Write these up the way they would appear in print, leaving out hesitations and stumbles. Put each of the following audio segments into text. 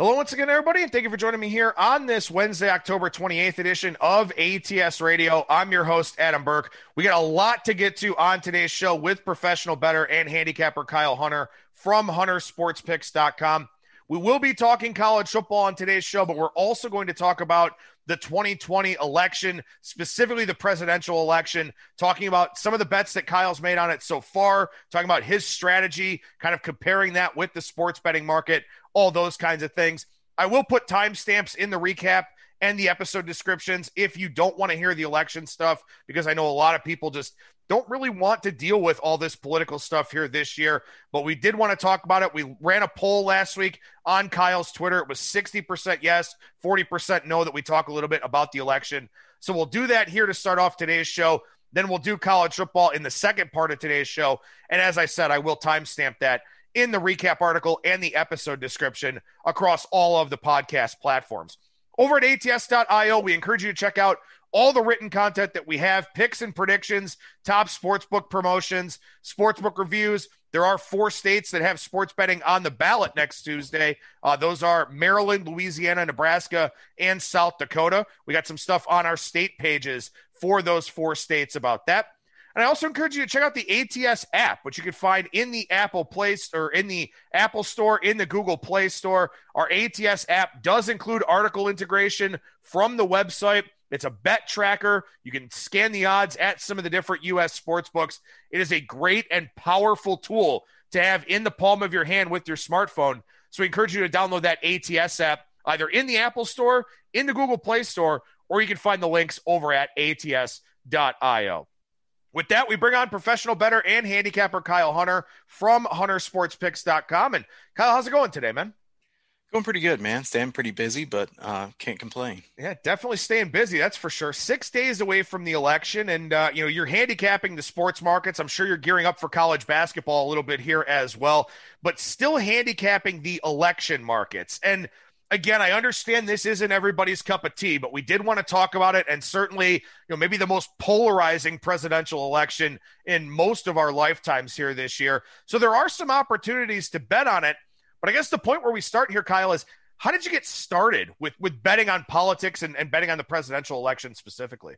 Hello once again, everybody, and thank you for joining me here on this Wednesday, October 28th edition of ATS Radio. I'm your host, Adam Burke. We got a lot to get to on today's show with professional bettor and handicapper Kyle Hunter from huntersportspicks.com. We will be talking college football on today's show, but we're also going to talk about the 2020 election, specifically the presidential election, talking about some of the bets that Kyle's made on it so far, talking about his strategy, kind of comparing that with the sports betting market, all those kinds of things. I will put timestamps in the recap and the episode descriptions if you don't want to hear the election stuff, because I know a lot of people just don't really want to deal with all this political stuff here this year, but we did want to talk about it. We ran a poll last week on Kyle's Twitter. It was 60% yes, 40% no, that we talk a little bit about the election. So we'll do that here to start off today's show. Then we'll do college football in the second part of today's show. And as I said, I will timestamp that in the recap article and the episode description across all of the podcast platforms. Over at ATS.io, we encourage you to check out all the written content that we have, picks and predictions, top sportsbook promotions, sportsbook reviews. There are four states that have sports betting on the ballot next Tuesday. Those are Maryland, Louisiana, Nebraska, and South Dakota. We got some stuff on our state pages for those four states about that. And I also encourage you to check out the ATS app, which you can find in the Apple Play Store, in the Apple Store, in the Google Play Store. Our ATS app does include article integration from the website. It's a bet tracker. You can scan the odds at some of the different U.S. sports books. It is a great and powerful tool to have in the palm of your hand with your smartphone. So we encourage you to download that ATS app either in the Apple Store, in the Google Play Store, or you can find the links over at ATS.io. With that, we bring on professional bettor and handicapper Kyle Hunter from huntersportspicks.com. And Kyle, how's it going today, man? Going pretty good, man. Staying pretty busy, but can't complain. Yeah, definitely staying busy. That's for sure. 6 days away from the election, and you're handicapping the sports markets. I'm sure you're gearing up for college basketball a little bit here as well, but still handicapping the election markets. And again, I understand this isn't everybody's cup of tea, but we did want to talk about it. And certainly, maybe the most polarizing presidential election in most of our lifetimes here this year. So there are some opportunities to bet on it. But I guess the point where we start here, Kyle, is how did you get started with betting on politics and betting on the presidential election specifically?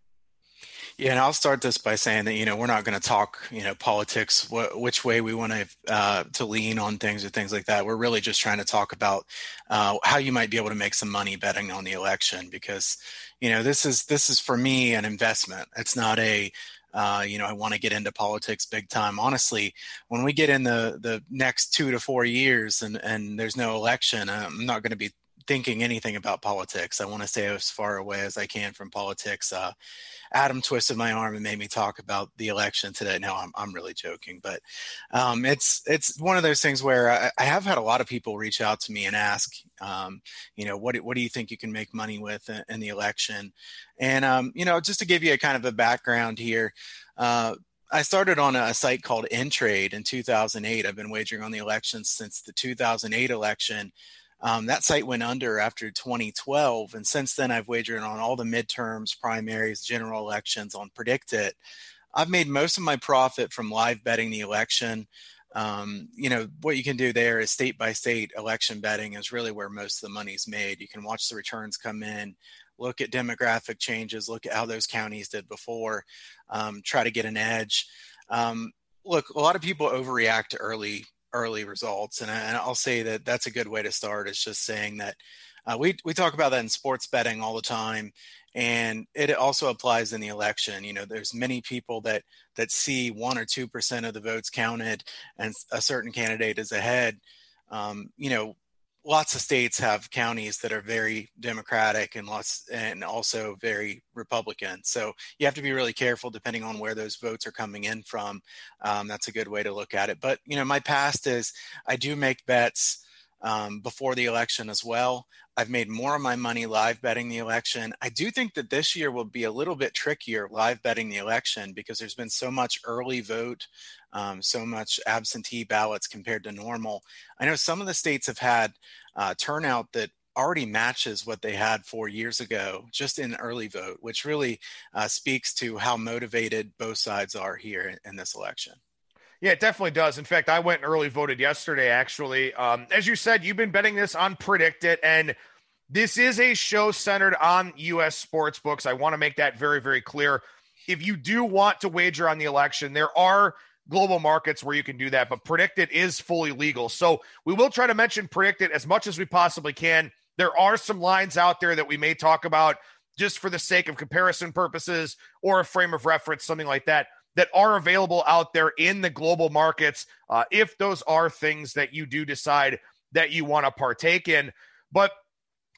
Yeah, and I'll start this by saying that, we're not going to talk, politics, which way we want to lean on things or things like that. We're really just trying to talk about how you might be able to make some money betting on the election, because, this is for me an investment. It's not a I want to get into politics big time. Honestly, when we get in the next 2 to 4 years and there's no election, I'm not going to be thinking anything about politics. I want to stay as far away as I can from politics. Adam twisted my arm and made me talk about the election today. No, I'm really joking, but it's one of those things where I have had a lot of people reach out to me and ask, what do you think you can make money with in the election? And just to give you a kind of a background here, I started on a site called Intrade in 2008. I've been wagering on the election since the 2008 election. That site went under after 2012. And since then, I've wagered on all the midterms, primaries, general elections on Predict It. I've made most of my profit from live betting the election. What you can do there is state by state election betting is really where most of the money's made. You can watch the returns come in, look at demographic changes, look at how those counties did before, try to get an edge. Look, a lot of people overreact to early results. And I'll say that that's a good way to start. It's just saying that we talk about that in sports betting all the time. And it also applies in the election. There's many people that see 1 or 2% of the votes counted and a certain candidate is ahead. Lots of states have counties that are very Democratic and also very Republican. So you have to be really careful depending on where those votes are coming in from. That's a good way to look at it. But, my past is I do make bets before the election as well. I've made more of my money live betting the election. I do think that this year will be a little bit trickier live betting the election because there's been so much early vote, so much absentee ballots compared to normal. I know some of the states have had turnout that already matches what they had 4 years ago, just in early vote, which really speaks to how motivated both sides are here in this election. Yeah, it definitely does. In fact, I went and early voted yesterday, actually. As you said, you've been betting this on Predict It, and this is a show centered on U.S. sports books. I want to make that very, very clear. If you do want to wager on the election, there are global markets where you can do that, but Predict It is fully legal. So we will try to mention Predict It as much as we possibly can. There are some lines out there that we may talk about just for the sake of comparison purposes or a frame of reference, something like that, that are available out there in the global markets, if those are things that you do decide that you want to partake in. But,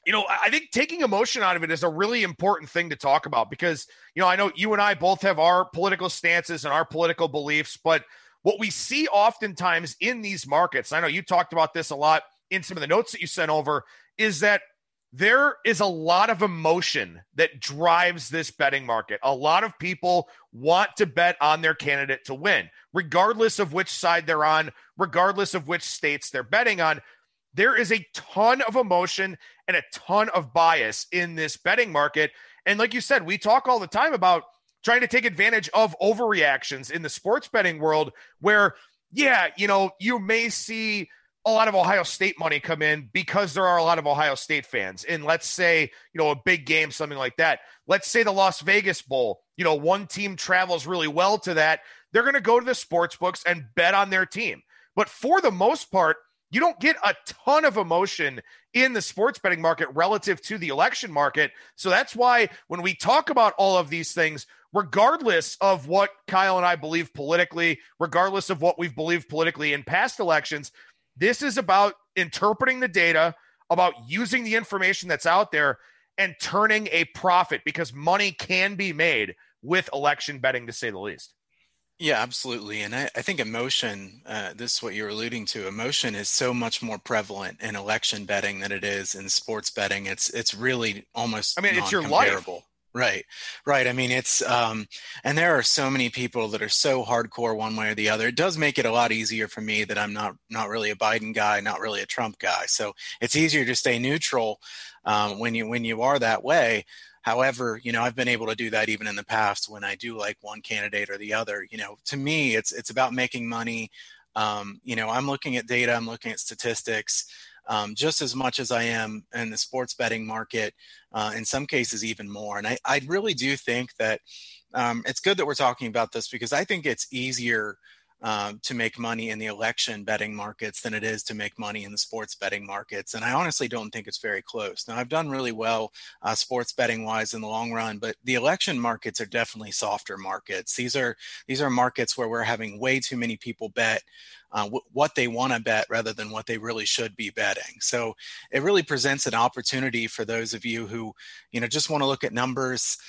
you know, I think taking emotion out of it is a really important thing to talk about because, you know, I know you and I both have our political stances and our political beliefs, but what we see oftentimes in these markets, I know you talked about this a lot in some of the notes that you sent over, is that there is a lot of emotion that drives this betting market. A lot of people want to bet on their candidate to win, regardless of which side they're on, regardless of which states they're betting on. There is a ton of emotion and a ton of bias in this betting market. And like you said, we talk all the time about trying to take advantage of overreactions in the sports betting world where, yeah, you know, you may see a lot of Ohio State money come in because there are a lot of Ohio State fans. And let's say, you know, a big game, something like that. Let's say the Las Vegas Bowl, you know, one team travels really well to that. They're going to go to the sports books and bet on their team. But for the most part, you don't get a ton of emotion in the sports betting market relative to the election market. So that's why when we talk about all of these things, regardless of what Kyle and I believe politically, regardless of what we've believed politically in past elections, this is about interpreting the data, about using the information that's out there and turning a profit because money can be made with election betting, to say the least. Yeah, absolutely. And I think emotion, this is what you're alluding to. Emotion is so much more prevalent in election betting than it is in sports betting. It's really almost, I mean, it's your life. Right. I mean, it's, and there are so many people that are so hardcore one way or the other. It does make it a lot easier for me that I'm not really a Biden guy, not really a Trump guy. So it's easier to stay neutral when you are that way. However, you know, I've been able to do that even in the past when I do like one candidate or the other. You know, to me, it's about making money. You know, I'm looking at data, I'm looking at statistics. Just as much as I am in the sports betting market, in some cases even more. And I really do think that it's good that we're talking about this because I think it's easier to make money in the election betting markets than it is to make money in the sports betting markets. And I honestly don't think it's very close. Now, I've done really well sports betting wise in the long run, but the election markets are definitely softer markets. These are markets where we're having way too many people bet what they want to bet rather than what they really should be betting. So it really presents an opportunity for those of you who, you know, just want to look at numbers,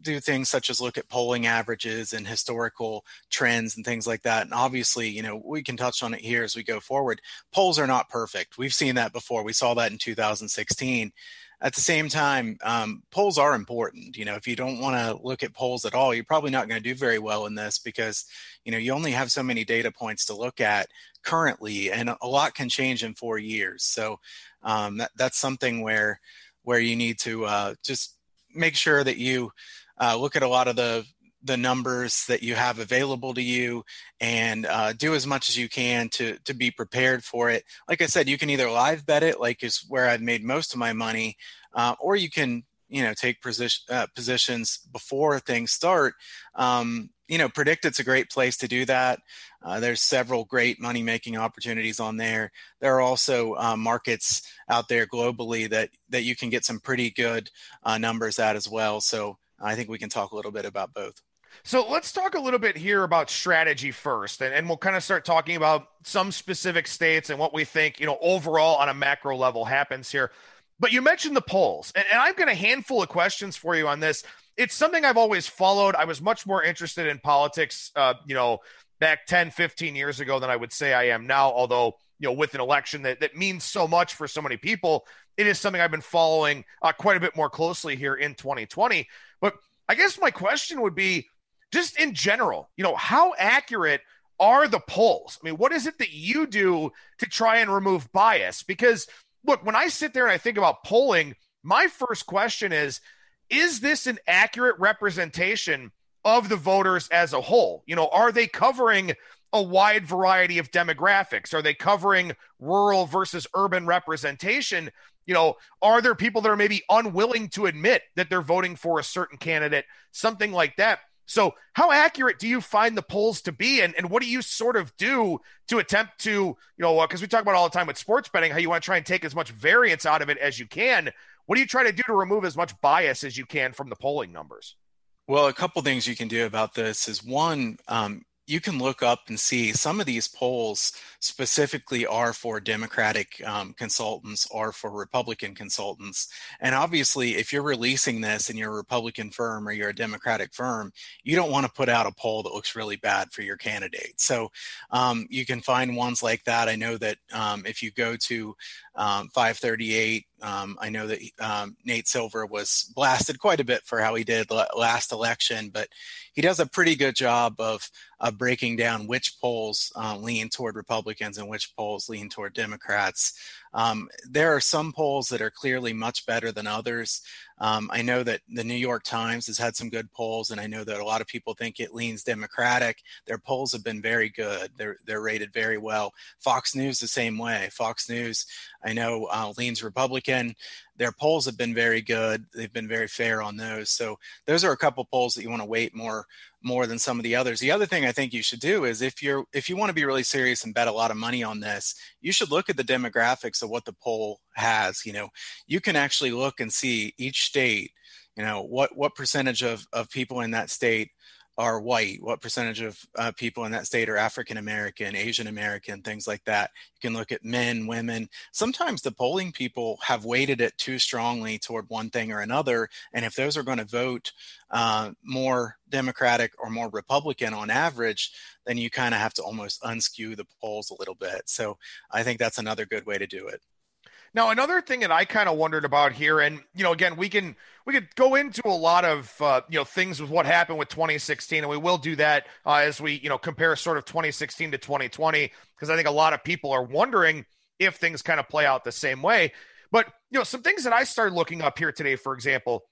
do things such as look at polling averages and historical trends and things like that. And obviously, you know, we can touch on it here as we go forward. Polls are not perfect. We've seen that before. We saw that in 2016. At the same time, polls are important. You know, if you don't want to look at polls at all, you're probably not going to do very well in this because, you know, you only have so many data points to look at currently, and a lot can change in 4 years. So that's something where you need to just make sure that you look at a lot of the numbers that you have available to you and do as much as you can to be prepared for it. Like I said, you can either live bet it, like is where I've made most of my money, or you can, you know, take positions before things start. You know, Predict It's a great place to do that. There's several great money-making opportunities on there. There are also markets out there globally that you can get some pretty good numbers at as well. So I think we can talk a little bit about both. So let's talk a little bit here about strategy first, and we'll kind of start talking about some specific states and what we think, you know, overall on a macro level happens here. But you mentioned the polls, and I've got a handful of questions for you on this. It's something I've always followed. I was much more interested in politics, you know, back 10, 15 years ago than I would say I am now, although you know, with an election that means so much for so many people, it is something I've been following quite a bit more closely here in 2020. But I guess my question would be, just in general, you know, how accurate are the polls? I mean, what is it that you do to try and remove bias? Because look, when I sit there and I think about polling, my first question is this an accurate representation of the voters as a whole? You know, are they covering a wide variety of demographics? Are they covering rural versus urban representation? You know, are there people that are maybe unwilling to admit that they're voting for a certain candidate, something like that? So how accurate do you find the polls to be? And what do you sort of do to attempt to, you know, because we talk about all the time with sports betting, how you want to try and take as much variance out of it as you can. What do you try to do to remove as much bias as you can from the polling numbers? Well, a couple things you can do about this is one, you can look up and see some of these polls specifically are for Democratic consultants or for Republican consultants. And obviously, if you're releasing this and you're a Republican firm or you're a Democratic firm, you don't want to put out a poll that looks really bad for your candidate. So you can find ones like that. I know that if you go to FiveThirtyEight, I know that Nate Silver was blasted quite a bit for how he did last election, but he does a pretty good job of breaking down which polls lean toward Republicans and which polls lean toward Democrats. There are some polls that are clearly much better than others. I know that the New York Times has had some good polls, and I know that a lot of people think it leans Democratic. Their polls have been very good. They're rated very well. Fox News the same way. Fox News, I know, leans Republican. Their polls have been very good. They've been very fair on those. So those are a couple polls that you want to weight more than some of the others. The other thing I think you should do is if you want to be really serious and bet a lot of money on this, you should look at the demographics of what the poll has. You know, you can actually look and see each state, you know, what percentage of people in that state are white, what percentage of people in that state are African-American, Asian-American, things like that. You can look at men, women. Sometimes the polling people have weighted it too strongly toward one thing or another. And if those are going to vote more Democratic or more Republican on average, then you kind of have to almost unskew the polls a little bit. So I think that's another good way to do it. Now, another thing that I kind of wondered about here, and, you know, again, we could go into a lot of, you know, things with what happened with 2016, and we will do that as we, you know, compare sort of 2016 to 2020, because I think a lot of people are wondering if things kind of play out the same way. But, you know, some things that I started looking up here today, for example,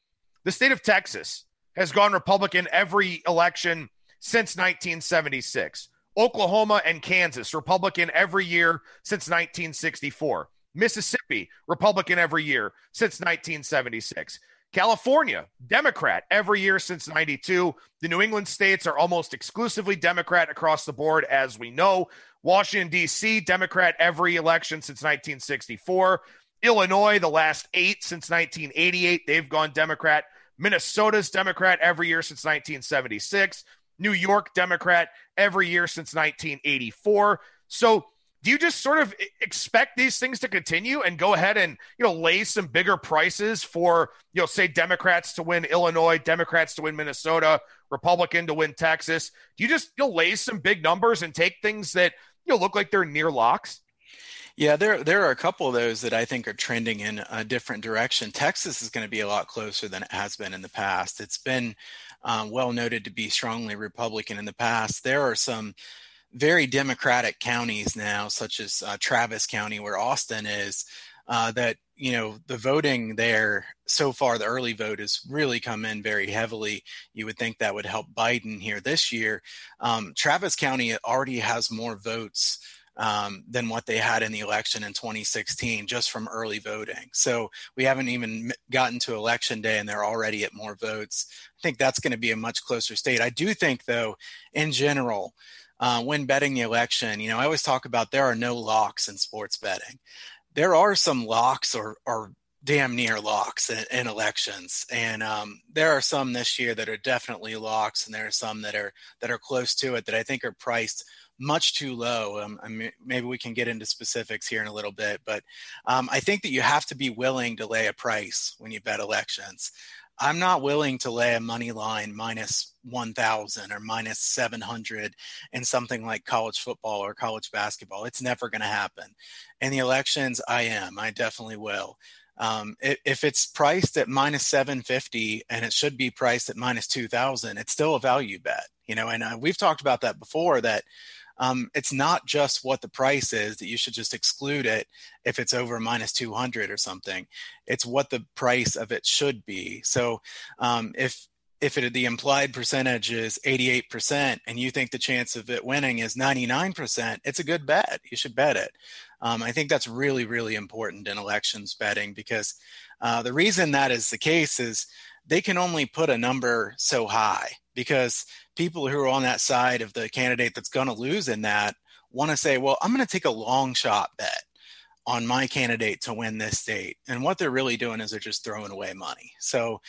the state of Texas has gone Republican every election since 1976. Oklahoma and Kansas, Republican every year since 1964. Mississippi, Republican every year since 1976. California, Democrat every year since 92. The New England states are almost exclusively Democrat across the board, as we know. Washington, D.C., Democrat every election since 1964. Illinois, the last 8 since 1988, they've gone Democrat. Minnesota's Democrat every year since 1976. New York, Democrat every year since 1984. So, do you just sort of expect these things to continue and go ahead and, you know, lay some bigger prices for, you know, say Democrats to win Illinois, Democrats to win Minnesota, Republican to win Texas? Do you just, you know, lay some big numbers and take things that, you know, look like they're near locks? Yeah, there are a couple of those that I think are trending in a different direction. Texas is going to be a lot closer than it has been in the past. It's been well noted to be strongly Republican in the past. There are some very Democratic counties now, such as Travis County, where Austin is, that, you know, the voting there so far, the early vote has really come in very heavily. You would think that would help Biden here this year. Travis County already has more votes than what they had in the election in 2016, just from early voting. So we haven't even gotten to election day and they're already at more votes. I think that's going to be a much closer state. I do think, though, in general, when betting the election, you know, I always talk about there are no locks in sports betting. There are some locks or damn near locks in elections. And there are some this year that are definitely locks, and there are some that are close to it that I think are priced much too low. I mean, maybe we can get into specifics here in a little bit, but I think that you have to be willing to lay a price when you bet elections. I'm not willing to lay a money line minus 1,000 or minus 700 in something like college football or college basketball. It's never going to happen. In the elections, I am. I definitely will. If it's priced at minus 750 and it should be priced at minus 2,000, it's still a value bet, you know, and we've talked about that before, that it's not just what the price is that you should just exclude it if it's over minus 200 or something. It's what the price of it should be. So if the implied percentage is 88% and you think the chance of it winning is 99%, it's a good bet. You should bet it. I think that's really, really important in elections betting, because the reason that is the case is they can only put a number so high because people who are on that side of the candidate that's going to lose in that want to say, well, I'm going to take a long shot bet on my candidate to win this state. And what they're really doing is they're just throwing away money. So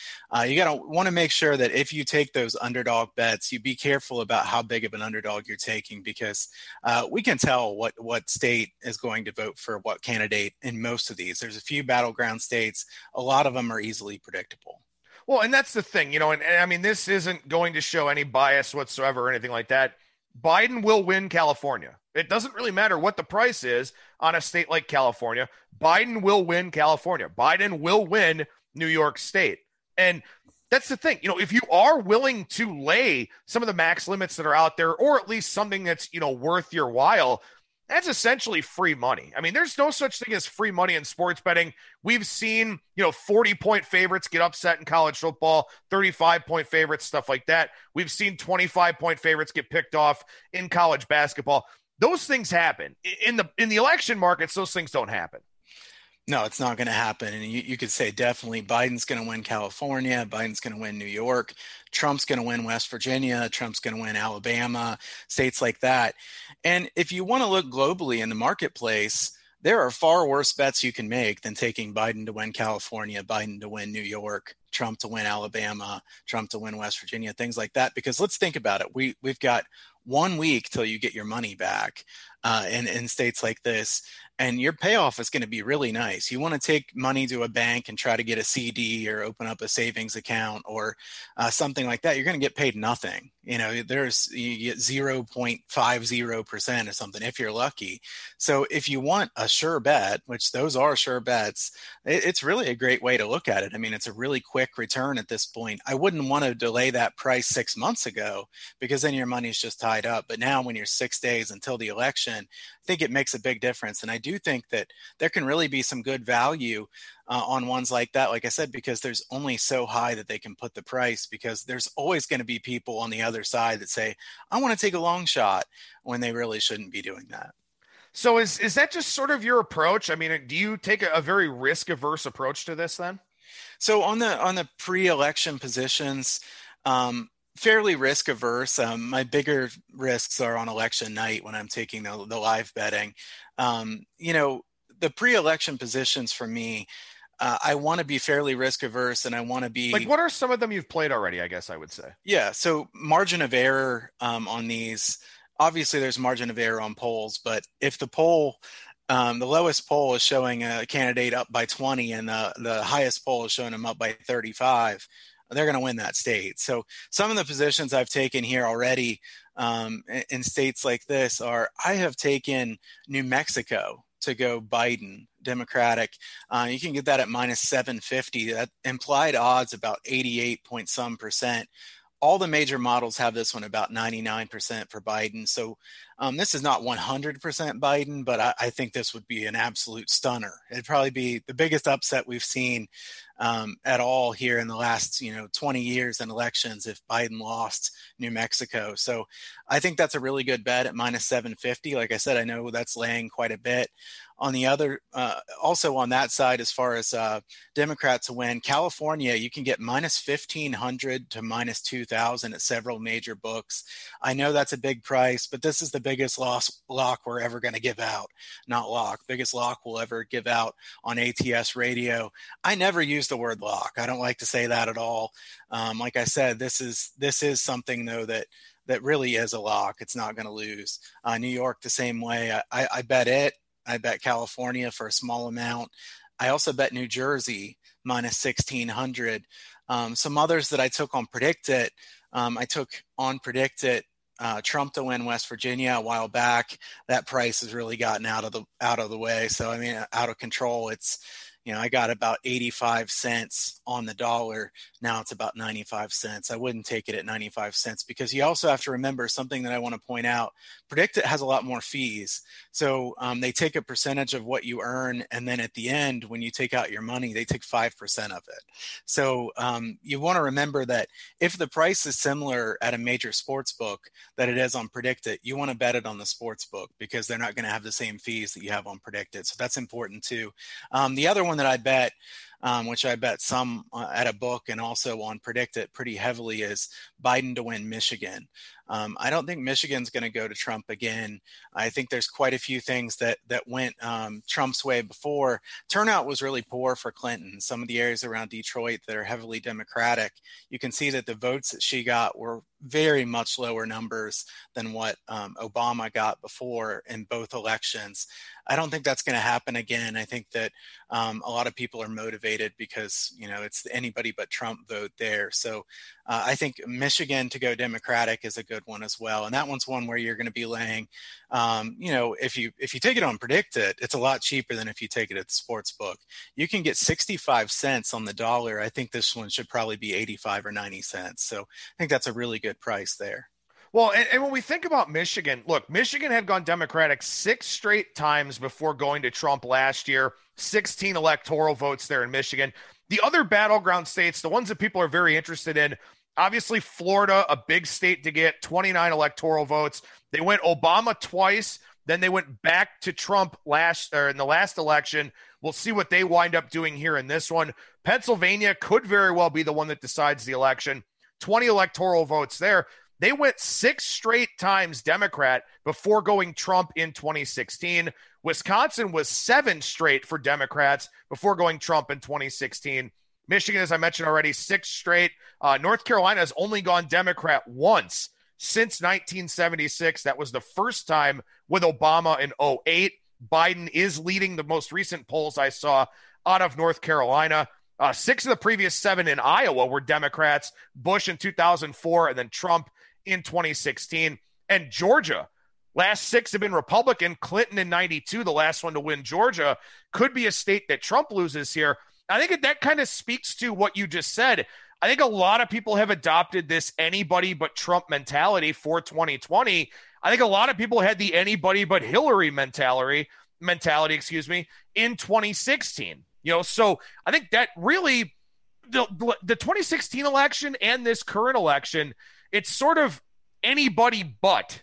you got to want to make sure that if you take those underdog bets, you be careful about how big of an underdog you're taking, because we can tell what state is going to vote for what candidate in most of these. There's a few battleground states. A lot of them are easily predictable. Well, and that's the thing, you know, and I mean, this isn't going to show any bias whatsoever or anything like that. Biden will win California. It doesn't really matter what the price is on a state like California. Biden will win California. Biden will win New York State. And that's the thing. You know, if you are willing to lay some of the max limits that are out there, or at least something that's, you know, worth your while, that's essentially free money. I mean, there's no such thing as free money in sports betting. We've seen, you know, 40-point favorites get upset in college football, 35-point favorites, stuff like that. We've seen 25-point favorites get picked off in college basketball. Those things happen. In the election markets, those things don't happen. No, it's not going to happen. And you could say definitely Biden's going to win California. Biden's going to win New York. Trump's going to win West Virginia. Trump's going to win Alabama, states like that. And if you want to look globally in the marketplace, there are far worse bets you can make than taking Biden to win California, Biden to win New York, Trump to win Alabama, Trump to win West Virginia, things like that. Because let's think about it. We've got 1 week till you get your money back in states like this, and your payoff is going to be really nice. You want to take money to a bank and try to get a CD or open up a savings account or something like that. You're going to get paid nothing. You know, you get 0.50% or something if you're lucky. So if you want a sure bet, which those are sure bets, it's really a great way to look at it. I mean, it's a really quick return at this point. I wouldn't want to delay that price 6 months ago, because then your money's just tied up. But now when you're 6 days until the election, I think it makes a big difference. And I do think that there can really be some good value on ones like that, like I said, because there's only so high that they can put the price, because there's always going to be people on the other side that say, I want to take a long shot, when they really shouldn't be doing that. So is that just sort of your approach? I mean, do you take a very risk-averse approach to this then? So on the pre-election positions, fairly risk averse. My bigger risks are on election night when I'm taking the live betting. You know, the pre-election positions for me, I want to be fairly risk averse, and I want to be like, what are some of them you've played already? I guess I would say. Yeah. So margin of error on these, obviously there's margin of error on polls, but if the poll, the lowest poll is showing a candidate up by 20 and the highest poll is showing them up by 35, they're going to win that state. So some of the positions I've taken here already in states like this are, I have taken New Mexico to go Biden, Democratic. You can get that at minus 750. That implied odds about 88% All the major models have this one about 99% for Biden. So this is not 100% Biden, but I think this would be an absolute stunner. It'd probably be the biggest upset we've seen at all here in the last, 20 years in elections if Biden lost New Mexico. So I think that's a really good bet at minus 750. Like I said, I know that's laying quite a bit. On the other, also on that side, as far as Democrats to win, California, you can get minus 1,500 to minus 2,000 at several major books. I know that's a big price, but this is the biggest lock we're ever going to give out. Not lock, biggest lock we'll ever give out on ATS Radio. I never use the word lock. I don't like to say that at all. Like I said, this is something, though, that really is a lock. It's not going to lose. New York, the same way. I bet it. I bet California for a small amount. I also bet New Jersey minus 1,600. Some others that I took on Predict It, Trump to win West Virginia a while back. That price has really gotten out of the way. So, I mean, out of control. It's, you know, I got about 85 cents on the dollar. Now it's about 95 cents. I wouldn't take it at 95 cents because you also have to remember something that I want to point out. Predict It has a lot more fees. So they take a percentage of what you earn. And then at the end, when you take out your money, they take 5% of it. So you want to remember that if the price is similar at a major sports book that it is on Predict It, you want to bet it on the sports book because they're not going to have the same fees that you have on Predict It. So that's important too. The other one that I bet, which I bet some at a book and also on Predict It pretty heavily, is Biden to win Michigan. I don't think Michigan's going to go to Trump again. I think there's quite a few things that went Trump's way before. Turnout was really poor for Clinton. Some of the areas around Detroit that are heavily Democratic, you can see that the votes that she got were very much lower numbers than what Obama got before in both elections. I don't think that's going to happen again. I think that a lot of people are motivated because, you know, it's anybody but Trump vote there. So I think Michigan to go Democratic is a good one as well. And that one's one where you're going to be laying, you know, if you take it on Predict It, it's a lot cheaper than if you take it at the sports book. You can get 65 cents on the dollar. I think this one should probably be 85 or 90 cents. So I think that's a really good price there. Well, and when we think about Michigan, look, Michigan had gone Democratic 6 straight times before going to Trump last year, 16 electoral votes there in Michigan. The other battleground states, the ones that people are very interested in, obviously Florida, a big state to get, 29 electoral votes. They went Obama twice, then they went back to Trump in the last election. We'll see what they wind up doing here in this one. Pennsylvania could very well be the one that decides the election. 20 electoral votes there. They went 6 straight times Democrat before going Trump in 2016. Wisconsin was 7 straight for Democrats before going Trump in 2016. Michigan, as I mentioned already, 6 straight. North Carolina has only gone Democrat once since 1976. That was the first time with Obama in 2008. Biden is leading the most recent polls I saw out of North Carolina. 6 of the previous 7 in Iowa were Democrats, Bush in 2004, and then Trump in 2016. And Georgia, last 6 have been Republican. Clinton in 92, the last one to win Georgia, could be a state that Trump loses here. I think that kind of speaks to what you just said. I think a lot of people have adopted this anybody but Trump mentality for 2020. I think a lot of people had the anybody but Hillary mentality, in 2016. You know, so I think that really the 2016 election and this current election, it's sort of anybody but.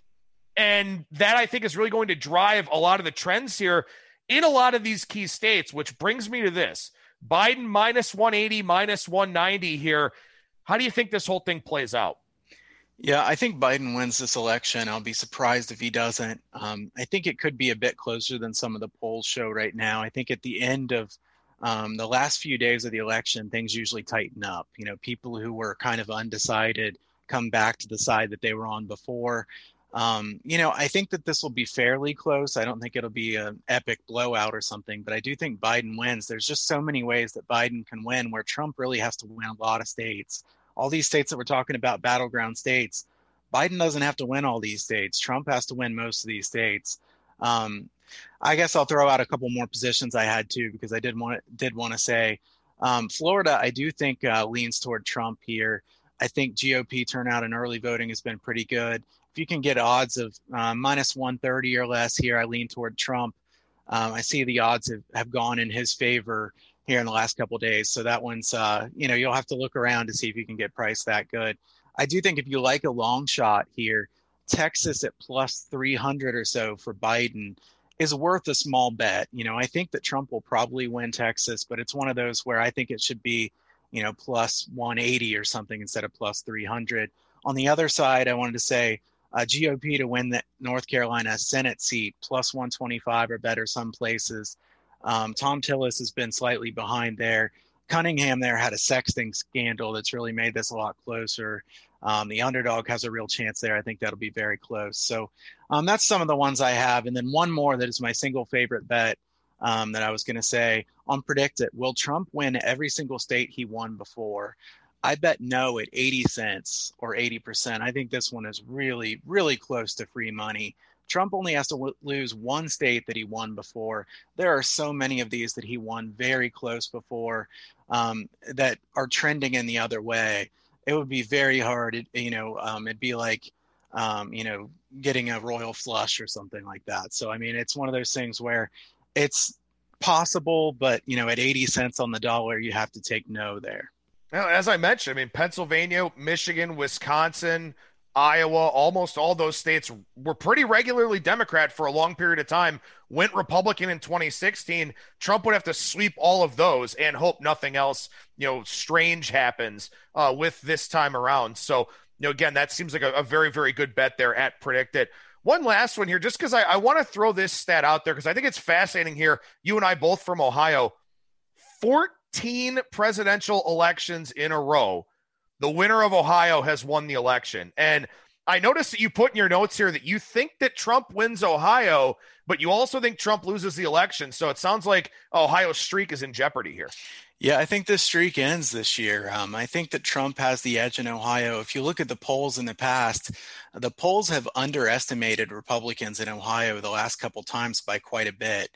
And that I think is really going to drive a lot of the trends here in a lot of these key states, which brings me to this. Biden minus 180, minus 190 here. How do you think this whole thing plays out? Yeah, I think Biden wins this election. I'll be surprised if he doesn't. I think it could be a bit closer than some of the polls show right now. I think at the end of the last few days of the election, things usually tighten up. You know, people who were kind of undecided come back to the side that they were on before. You know, I think that this will be fairly close. I don't think it'll be an epic blowout or something, but I do think Biden wins. There's just so many ways that Biden can win where Trump really has to win a lot of states. All these states that we're talking about, battleground states, Biden doesn't have to win all these states. Trump has to win most of these states. I guess I'll throw out a couple more positions I had too, because I did want to say Florida, I do think leans toward Trump here. I think GOP turnout and early voting has been pretty good. If you can get odds of minus 130 or less here, I lean toward Trump. I see the odds have gone in his favor here in the last couple of days. So that one's, you know, you'll have to look around to see if you can get priced that good. I do think if you like a long shot here, Texas at plus 300 or so for Biden is worth a small bet. You know, I think that Trump will probably win Texas, but it's one of those where I think it should be, you know, plus 180 or something instead of plus 300. On the other side, I wanted to say, GOP to win the North Carolina Senate seat, plus 125 or better some places. Tom Tillis has been slightly behind there. Cunningham there had a sexting scandal that's really made this a lot closer. The underdog has a real chance there. I think that'll be very close. So that's some of the ones I have. And then one more that is my single favorite bet that I was going to say on Predict It. Will Trump win every single state he won before? I bet no at 80 cents or 80%. I think this one is really, really close to free money. Trump only has to lose one state that he won before. There are so many of these that he won very close before that are trending in the other way. It would be very hard. It'd be like, getting a royal flush or something like that. So, I mean, it's one of those things where it's possible, but, at 80 cents on the dollar, you have to take no there. Now, as I mentioned, Pennsylvania, Michigan, Wisconsin, Iowa, almost all those states were pretty regularly Democrat for a long period of time, went Republican in 2016. Trump would have to sweep all of those and hope nothing else, strange happens with this time around. So, again, that seems like a very, very good bet there at Predict It. One last one here, just because I want to throw this stat out there because I think it's fascinating here. You and I both from Ohio, 14 presidential elections in a row. The winner of Ohio has won the election. And I noticed that you put in your notes here that you think that Trump wins Ohio, but you also think Trump loses the election. So it sounds like Ohio's streak is in jeopardy here. Yeah, I think this streak ends this year. I think that Trump has the edge in Ohio. If you look at the polls in the past, the polls have underestimated Republicans in Ohio the last couple times by quite a bit.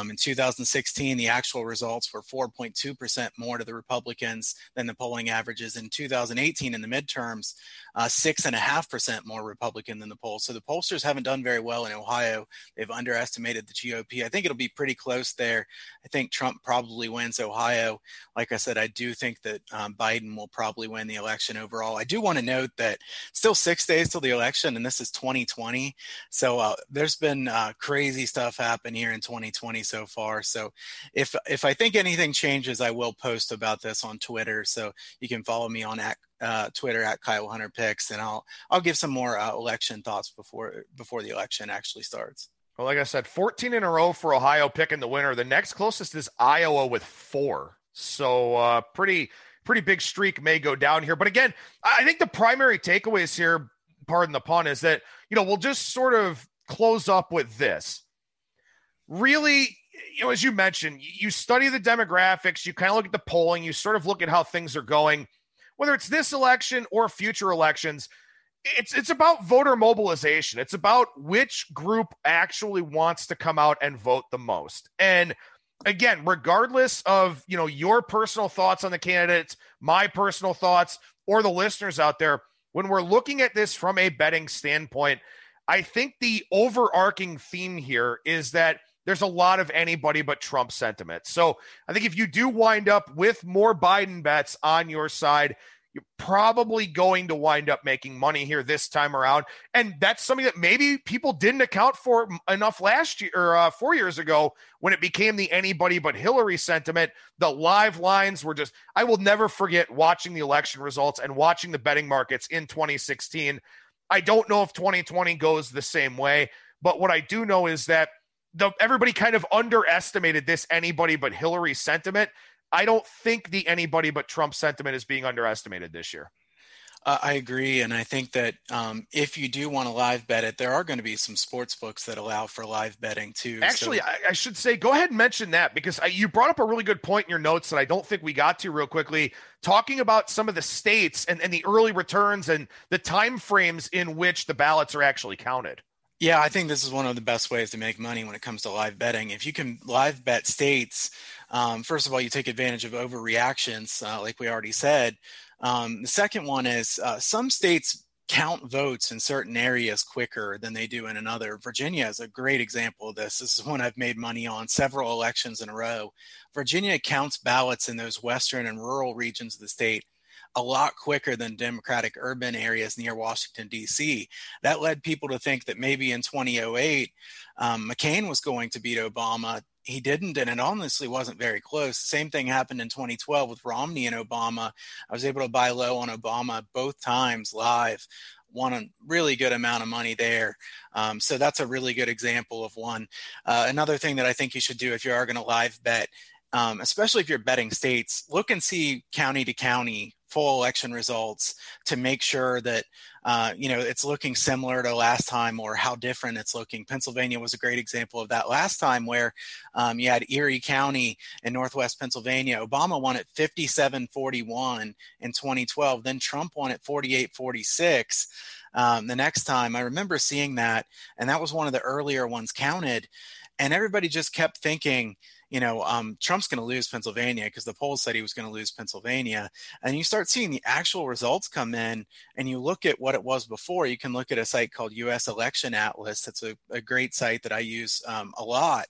In 2016, the actual results were 4.2% more to the Republicans than the polling averages. In 2018, in the midterms, 6.5% more Republican than the polls. So the pollsters haven't done very well in Ohio. They've underestimated the GOP. I think it'll be pretty close there. I think Trump probably wins Ohio. Like I said, I do think that Biden will probably win the election overall. I do want to note that still 6 days till the election, and this is 2020. So there's been crazy stuff happen here in 2020 so far. So if I think anything changes, I will post about this on Twitter. So you can follow me on Twitter at Kyle Hunter Picks, and I'll give some more election thoughts before the election actually starts. Well, like I said, 14 in a row for Ohio picking the winner. The next closest is Iowa with 4. So pretty big streak may go down here. But again, I think the primary takeaways here, pardon the pun, is that, we'll just sort of close up with this. Really, as you mentioned, you study the demographics, you kind of look at the polling, you sort of look at how things are going, whether it's this election or future elections. It's about voter mobilization. It's about which group actually wants to come out and vote the most. And again, regardless of, your personal thoughts on the candidates, my personal thoughts, or the listeners out there, when we're looking at this from a betting standpoint, I think the overarching theme here is that there's a lot of anybody but Trump sentiment. So I think if you do wind up with more Biden bets on your side, you're probably going to wind up making money here this time around. And that's something that maybe people didn't account for enough last year or 4 years ago when it became the anybody but Hillary sentiment. The live lines were just, I will never forget watching the election results and watching the betting markets in 2016. I don't know if 2020 goes the same way, but what I do know is that everybody kind of underestimated this anybody but Hillary sentiment. I don't think the anybody but Trump sentiment is being underestimated this year. I agree. And I think that if you do want to live bet it, there are going to be some sports books that allow for live betting too. Actually, so I should say, go ahead and mention that because you brought up a really good point in your notes that I don't think we got to real quickly, talking about some of the states and the early returns and the timeframes in which the ballots are actually counted. Yeah, I think this is one of the best ways to make money when it comes to live betting. If you can live bet states, first of all, you take advantage of overreactions, like we already said. The second one is some states count votes in certain areas quicker than they do in another. Virginia is a great example of this. This is one I've made money on several elections in a row. Virginia counts ballots in those western and rural regions of the state a lot quicker than Democratic urban areas near Washington, D.C. That led people to think that maybe in 2008, McCain was going to beat Obama. He didn't, and it honestly wasn't very close. The same thing happened in 2012 with Romney and Obama. I was able to buy low on Obama both times live, won a really good amount of money there. So that's a really good example of one. Another thing that I think you should do if you are going to live bet, especially if you're betting states, look and see county to county full election results to make sure that, it's looking similar to last time or how different it's looking. Pennsylvania was a great example of that last time where you had Erie County in Northwest Pennsylvania. Obama won at 57-41 in 2012. Then Trump won at 48-46. The next time I remember seeing that, and that was one of the earlier ones counted, and everybody just kept thinking, Trump's going to lose Pennsylvania because the polls said he was going to lose Pennsylvania. And you start seeing the actual results come in and you look at what it was before. You can look at a site called U.S. Election Atlas. It's a great site that I use a lot.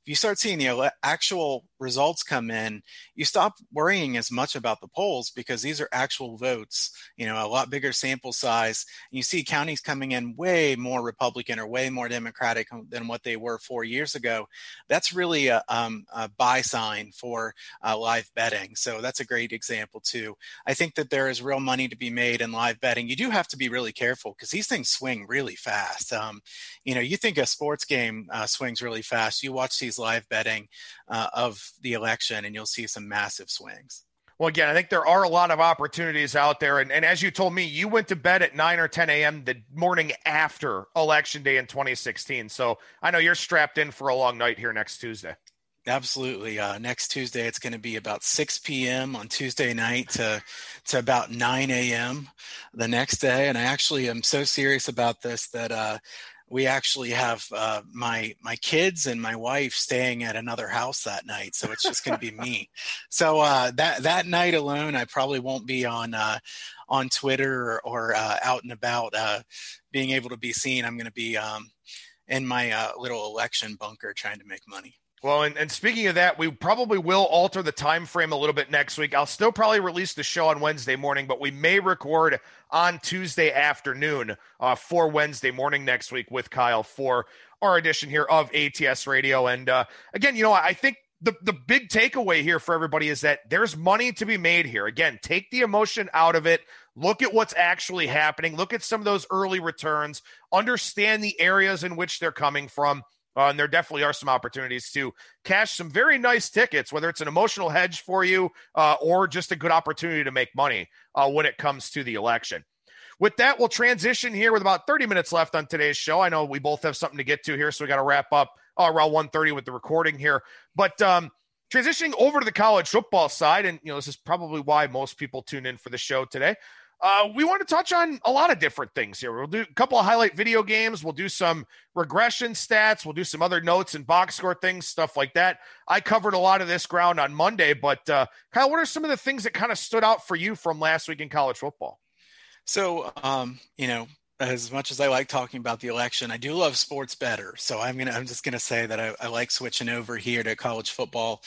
If you start seeing the actual results come in, you stop worrying as much about the polls because these are actual votes, a lot bigger sample size. And you see counties coming in way more Republican or way more Democratic than what they were 4 years ago. That's really a buy sign for live betting. So that's a great example too. I think that there is real money to be made in live betting. You do have to be really careful because these things swing really fast. You think a sports game swings really fast. You watch these live betting of the election and you'll see some massive swings. Well, again, I think there are a lot of opportunities out there. And as you told me, you went to bed at 9 or 10 a.m. the morning after Election Day in 2016. So I know you're strapped in for a long night here next Tuesday. Absolutely. Next Tuesday, it's going to be about 6 p.m. on Tuesday night to about 9 a.m. the next day. And I actually am so serious about this that we actually have my kids and my wife staying at another house that night. So it's just going to be me. So that night alone, I probably won't be on Twitter or out and about being able to be seen. I'm going to be in my little election bunker trying to make money. Well, and speaking of that, we probably will alter the time frame a little bit next week. I'll still probably release the show on Wednesday morning, but we may record on Tuesday afternoon for Wednesday morning next week with Kyle for our edition here of ATS Radio. And again, I think the big takeaway here for everybody is that there's money to be made here. Again, take the emotion out of it. Look at what's actually happening. Look at some of those early returns. Understand the areas in which they're coming from. And there definitely are some opportunities to cash some very nice tickets, whether it's an emotional hedge for you or just a good opportunity to make money when it comes to the election. With that, we'll transition here with about 30 minutes left on today's show. I know we both have something to get to here, so we got to wrap up around 1:30 with the recording here. But transitioning over to the college football side, and this is probably why most people tune in for the show today. We want to touch on a lot of different things here. We'll do a couple of highlight video games. We'll do some regression stats. We'll do some other notes and box score things, stuff like that. I covered a lot of this ground on Monday, but Kyle, what are some of the things that kind of stood out for you from last week in college football? So, as much as I like talking about the election, I do love sports better. So I'm just going to say that I like switching over here to college football.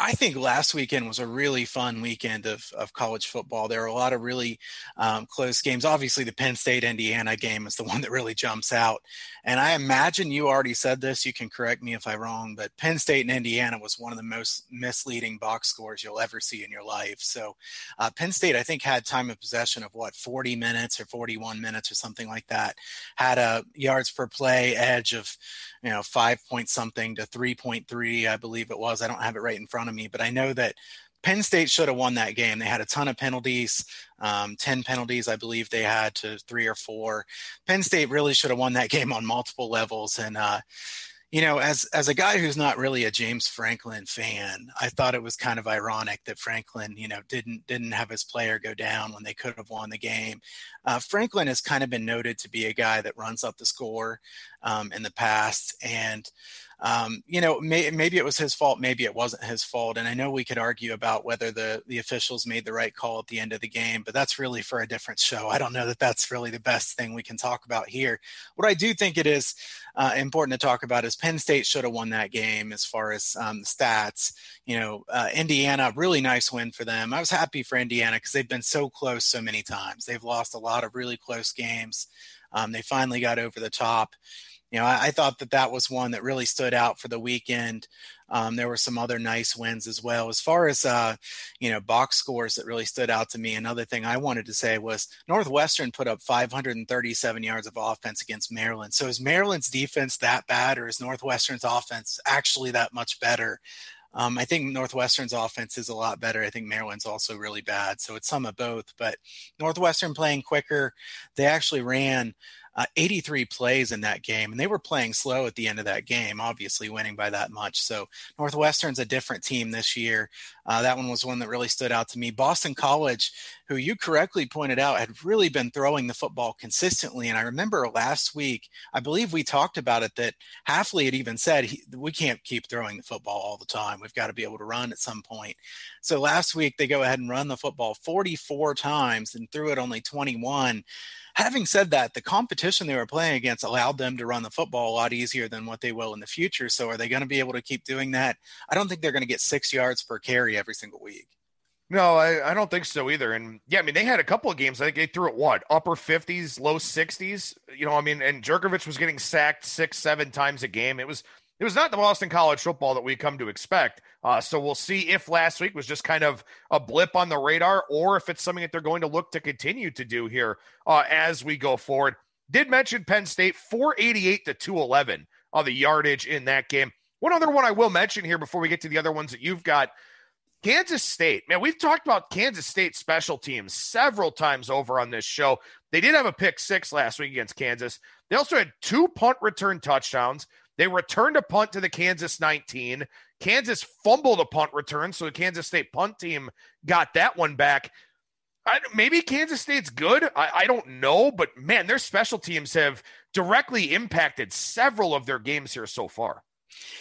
I think last weekend was a really fun weekend of college football. There were a lot of really close games. Obviously, the Penn State-Indiana game is the one that really jumps out. And I imagine you already said this. You can correct me if I'm wrong, but Penn State and Indiana was one of the most misleading box scores you'll ever see in your life. So Penn State, I think, had time of possession of, 40 minutes or 41 minutes or something like that. Had a yards per play edge of, 5-point-something to 3.3, I believe it was. I don't have it right in front of me, but I know that Penn State should have won that game. They had a ton of penalties, 10 penalties, I believe they had to 3 or 4. Penn State really should have won that game on multiple levels. And, as a guy who's not really a James Franklin fan, I thought it was kind of ironic that Franklin, didn't have his player go down when they could have won the game. Franklin has kind of been noted to be a guy that runs up the score in the past. And, maybe it was his fault. Maybe it wasn't his fault. And I know we could argue about whether the officials made the right call at the end of the game, but that's really for a different show. I don't know that that's really the best thing we can talk about here. What I do think it is important to talk about is Penn State should have won that game as far as the stats. Indiana, really nice win for them. I was happy for Indiana because they've been so close so many times. They've lost a lot of really close games. They finally got over the top. I thought that was one that really stood out for the weekend. There were some other nice wins as well. As far as, box scores that really stood out to me, another thing I wanted to say was Northwestern put up 537 yards of offense against Maryland. So is Maryland's defense that bad, or is Northwestern's offense actually that much better? I think Northwestern's offense is a lot better. I think Maryland's also really bad. So it's some of both, but Northwestern playing quicker. They actually ran 83 plays in that game, and they were playing slow at the end of that game, obviously winning by that much. So Northwestern's a different team this year. That one was one that really stood out to me. Boston College, who you correctly pointed out, had really been throwing the football consistently. And I remember last week, I believe we talked about it, that Halfley had even said, we can't keep throwing the football all the time. We've got to be able to run at some point. So last week, they go ahead and run the football 44 times and threw it only 21. Having said that, the competition they were playing against allowed them to run the football a lot easier than what they will in the future. So are they going to be able to keep doing that? I don't think they're going to get 6 yards per carry every single week. No, I don't think so either. And yeah, I mean, they had a couple of games. I think they threw it, upper 50s, low 60s, and Jerkovich was getting sacked 6-7 times a game. It was not the Boston College football that we come to expect. So we'll see if last week was just kind of a blip on the radar, or if it's something that they're going to look to continue to do here as we go forward. Did mention Penn State, 488 to 211 on the yardage in that game. One other one I will mention here before we get to the other ones that you've got, Kansas State. Man, we've talked about Kansas State special teams several times over on this show. They did have a pick six last week against Kansas. They also had 2 punt return touchdowns. They returned a punt to the Kansas 19. Kansas fumbled a punt return, so the Kansas State punt team got that one back. Maybe Kansas State's good. I don't know, but, man, their special teams have directly impacted several of their games here so far.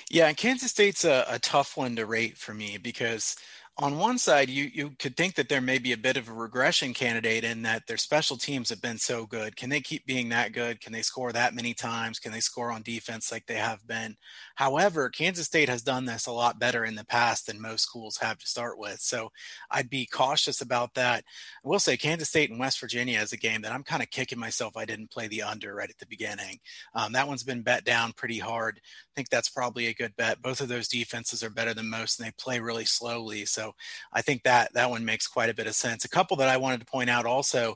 Yeah, and Kansas State's a tough one to rate for me because – on one side, you could think that there may be a bit of a regression candidate in that their special teams have been so good. Can they keep being that good? Can they score that many times? Can they score on defense like they have been? However, Kansas State has done this a lot better in the past than most schools have to start with. So I'd be cautious about that. I will say Kansas State and West Virginia is a game that I'm kind of kicking myself I didn't play the under right at the beginning. That one's been bet down pretty hard. I think that's probably a good bet. Both of those defenses are better than most, and they play really slowly. So I think that one makes quite a bit of sense. A couple that I wanted to point out also,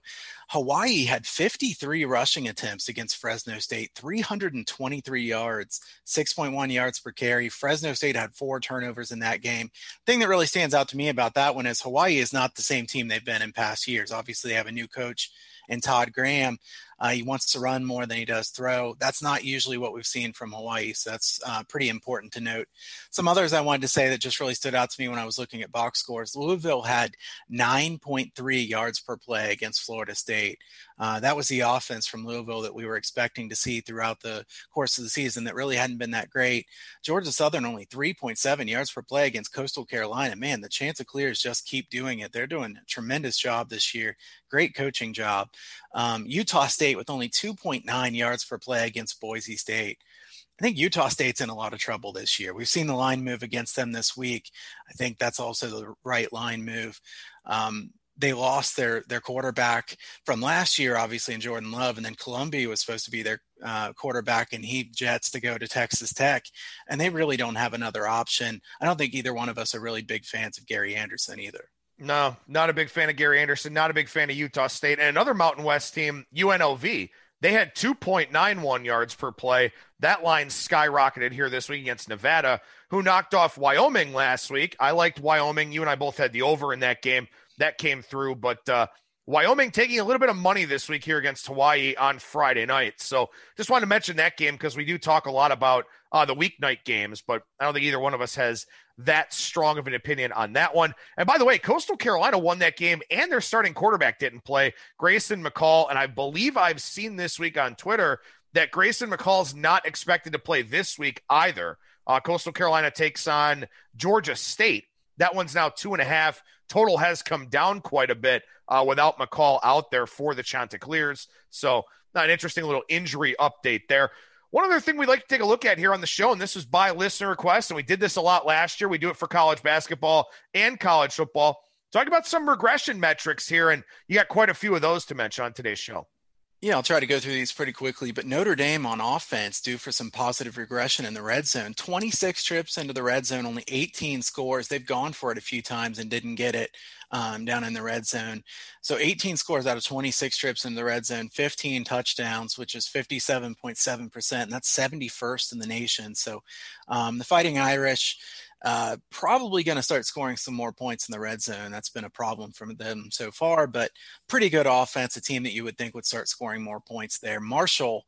Hawaii had 53 rushing attempts against Fresno State, 323 yards, 6.1 yards per carry. Fresno State had 4 turnovers in that game. The thing that really stands out to me about that one is Hawaii is not the same team they've been in past years. Obviously, they have a new coach and Todd Graham. He wants to run more than he does throw. That's not usually what we've seen from Hawaii, so that's pretty important to note. Some others I wanted to say that just really stood out to me when I was looking at box scores. Louisville had 9.3 yards per play against Florida State. That was the offense from Louisville that we were expecting to see throughout the course of the season that really hadn't been that great. Georgia Southern only 3.7 yards per play against Coastal Carolina. Man, the Chanticleers just keep doing it. They're doing a tremendous job this year. Great coaching job. Utah State with only 2.9 yards per play against Boise State. I think Utah State's in a lot of trouble this year. We've seen the line move against them this week. I think that's also the right line move. They lost their quarterback from last year, obviously, in Jordan Love, and then Columbia was supposed to be their quarterback, and he jets to go to Texas Tech, and they really don't have another option. I don't think either one of us are really big fans of Gary Anderson either. No, not a big fan of Gary Anderson, not a big fan of Utah State. And another Mountain West team, UNLV, they had 2.91 yards per play. That line skyrocketed here this week against Nevada, who knocked off Wyoming last week. I liked Wyoming. You and I both had the over in that game. That came through, but Wyoming taking a little bit of money this week here against Hawaii on Friday night. So just wanted to mention that game because we do talk a lot about the weeknight games, but I don't think either one of us has that strong of an opinion on that one. And by the way, Coastal Carolina won that game, and their starting quarterback didn't play, Grayson McCall. And I believe I've seen this week on Twitter that Grayson McCall's not expected to play this week either. Coastal Carolina takes on Georgia State. That one's now 2.5. Total has come down quite a bit without McCall out there for the Chanticleers. So an interesting little injury update there. One other thing we'd like to take a look at here on the show, and this is by listener request, and we did this a lot last year. We do it for college basketball and college football. Talk about some regression metrics here, and you got quite a few of those to mention on today's show. Yeah, I'll try to go through these pretty quickly, but Notre Dame on offense due for some positive regression in the red zone. 26 trips into the red zone, only 18 scores. They've gone for it a few times and didn't get it down in the red zone. So 18 scores out of 26 trips in the red zone, 15 touchdowns, which is 57.7%. And that's 71st in the nation. So the Fighting Irish Probably going to start scoring some more points in the red zone. That's been a problem for them so far, but pretty good offense, a team that you would think would start scoring more points there. Marshall,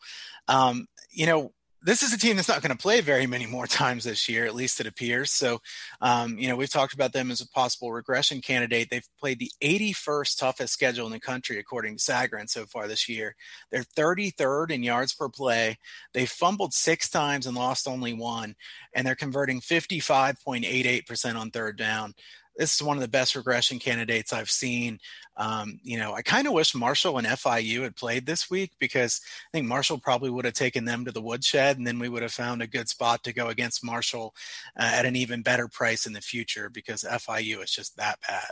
this is a team that's not going to play very many more times this year, at least it appears. So, we've talked about them as a possible regression candidate. They've played the 81st toughest schedule in the country, according to Sagarin, so far this year. They're 33rd in yards per play. They fumbled 6 times and lost only 1, and they're converting 55.88% on third down. This is one of the best regression candidates I've seen. I kind of wish Marshall and FIU had played this week, because I think Marshall probably would have taken them to the woodshed, and then we would have found a good spot to go against Marshall at an even better price in the future, because FIU is just that bad.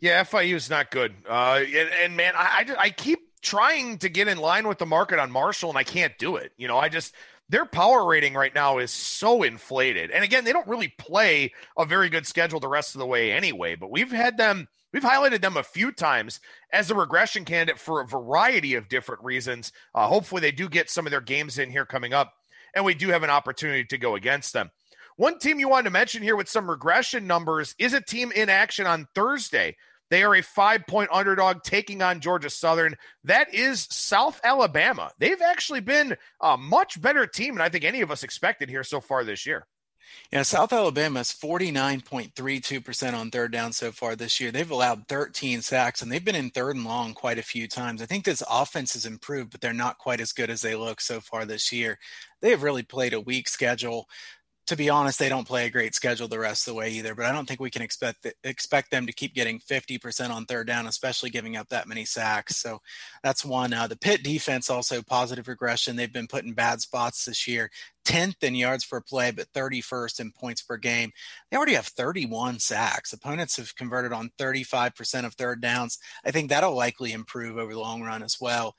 Yeah, FIU is not good. Man, I keep trying to get in line with the market on Marshall, and I can't do it. Their power rating right now is so inflated. And again, they don't really play a very good schedule the rest of the way anyway, but we've highlighted them a few times as a regression candidate for a variety of different reasons. Hopefully they do get some of their games in here coming up, and we do have an opportunity to go against them. One team you wanted to mention here with some regression numbers is a team in action on Thursday. They are a 5-point underdog taking on Georgia Southern. That is South Alabama. They've actually been a much better team than I think any of us expected here so far this year. Yeah, South Alabama is 49.32% on third down so far this year. They've allowed 13 sacks, and they've been in third and long quite a few times. I think this offense has improved, but they're not quite as good as they look so far this year. They have really played a weak schedule. To be honest, they don't play a great schedule the rest of the way either, but I don't think we can expect them to keep getting 50% on third down, especially giving up that many sacks. So that's one. The Pitt defense, also positive regression. They've been put in bad spots this year. 10th in yards per play, but 31st in points per game. They already have 31 sacks. Opponents have converted on 35% of third downs. I think that'll likely improve over the long run as well.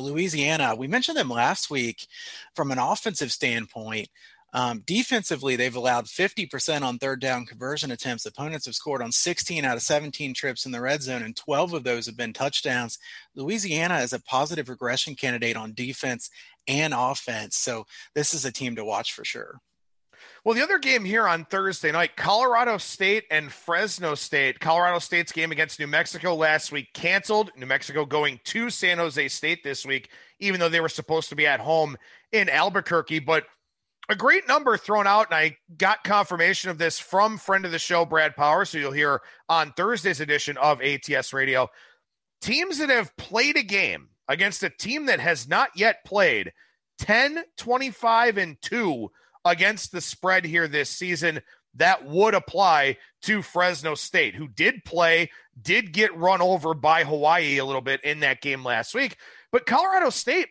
Louisiana, we mentioned them last week from an offensive standpoint. Defensively, they've allowed 50% on third down conversion attempts. Opponents have scored on 16 out of 17 trips in the red zone, and 12 of those have been touchdowns. Louisiana is a positive regression candidate on defense and offense, so this is a team to watch for sure. Well, the other game here on Thursday night, Colorado State and Fresno State. Colorado State's game against New Mexico last week canceled. New Mexico going to San Jose State this week, even though they were supposed to be at home in Albuquerque, but a great number thrown out, and I got confirmation of this from friend of the show, Brad Powers, who you'll hear on Thursday's edition of ATS Radio. Teams that have played a game against a team that has not yet played, 10-25-2 against the spread here this season. That would apply to Fresno State, who did play, did get run over by Hawaii a little bit in that game last week. But Colorado State,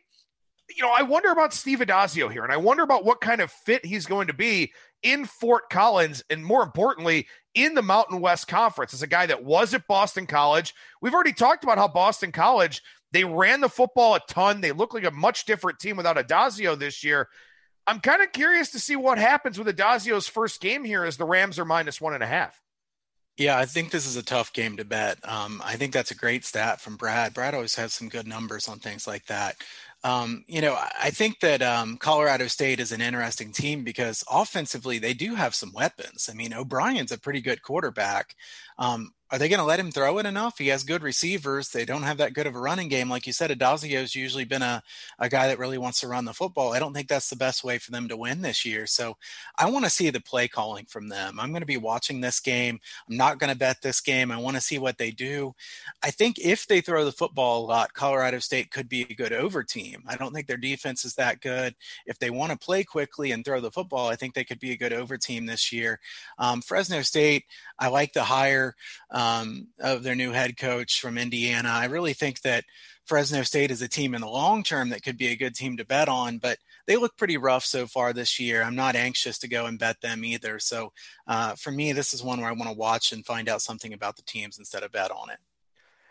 I wonder about Steve Adazio here, and I wonder about what kind of fit he's going to be in Fort Collins, and more importantly, in the Mountain West Conference. As a guy that was at Boston College, we've already talked about how Boston College, they ran the football a ton. They look like a much different team without Adazio this year. I'm kind of curious to see what happens with Adazio's first game here, as the Rams are -1.5. Yeah, I think this is a tough game to bet. I think that's a great stat from Brad. Brad always has some good numbers on things like that. I think that Colorado State is an interesting team because offensively they do have some weapons. I mean, O'Brien's a pretty good quarterback. Are they going to let him throw it enough? He has good receivers. They don't have that good of a running game. Like you said, Adazio's usually been a guy that really wants to run the football. I don't think that's the best way for them to win this year. So I want to see the play calling from them. I'm going to be watching this game. I'm not going to bet this game. I want to see what they do. I think if they throw the football a lot, Colorado State could be a good over team. I don't think their defense is that good. If they want to play quickly and throw the football, I think they could be a good over team this year. Fresno State, I like the hire of their new head coach from Indiana. I really think that Fresno State is a team in the long term that could be a good team to bet on, but they look pretty rough so far this year. I'm not anxious to go and bet them either. So for me, this is one where I want to watch and find out something about the teams instead of bet on it.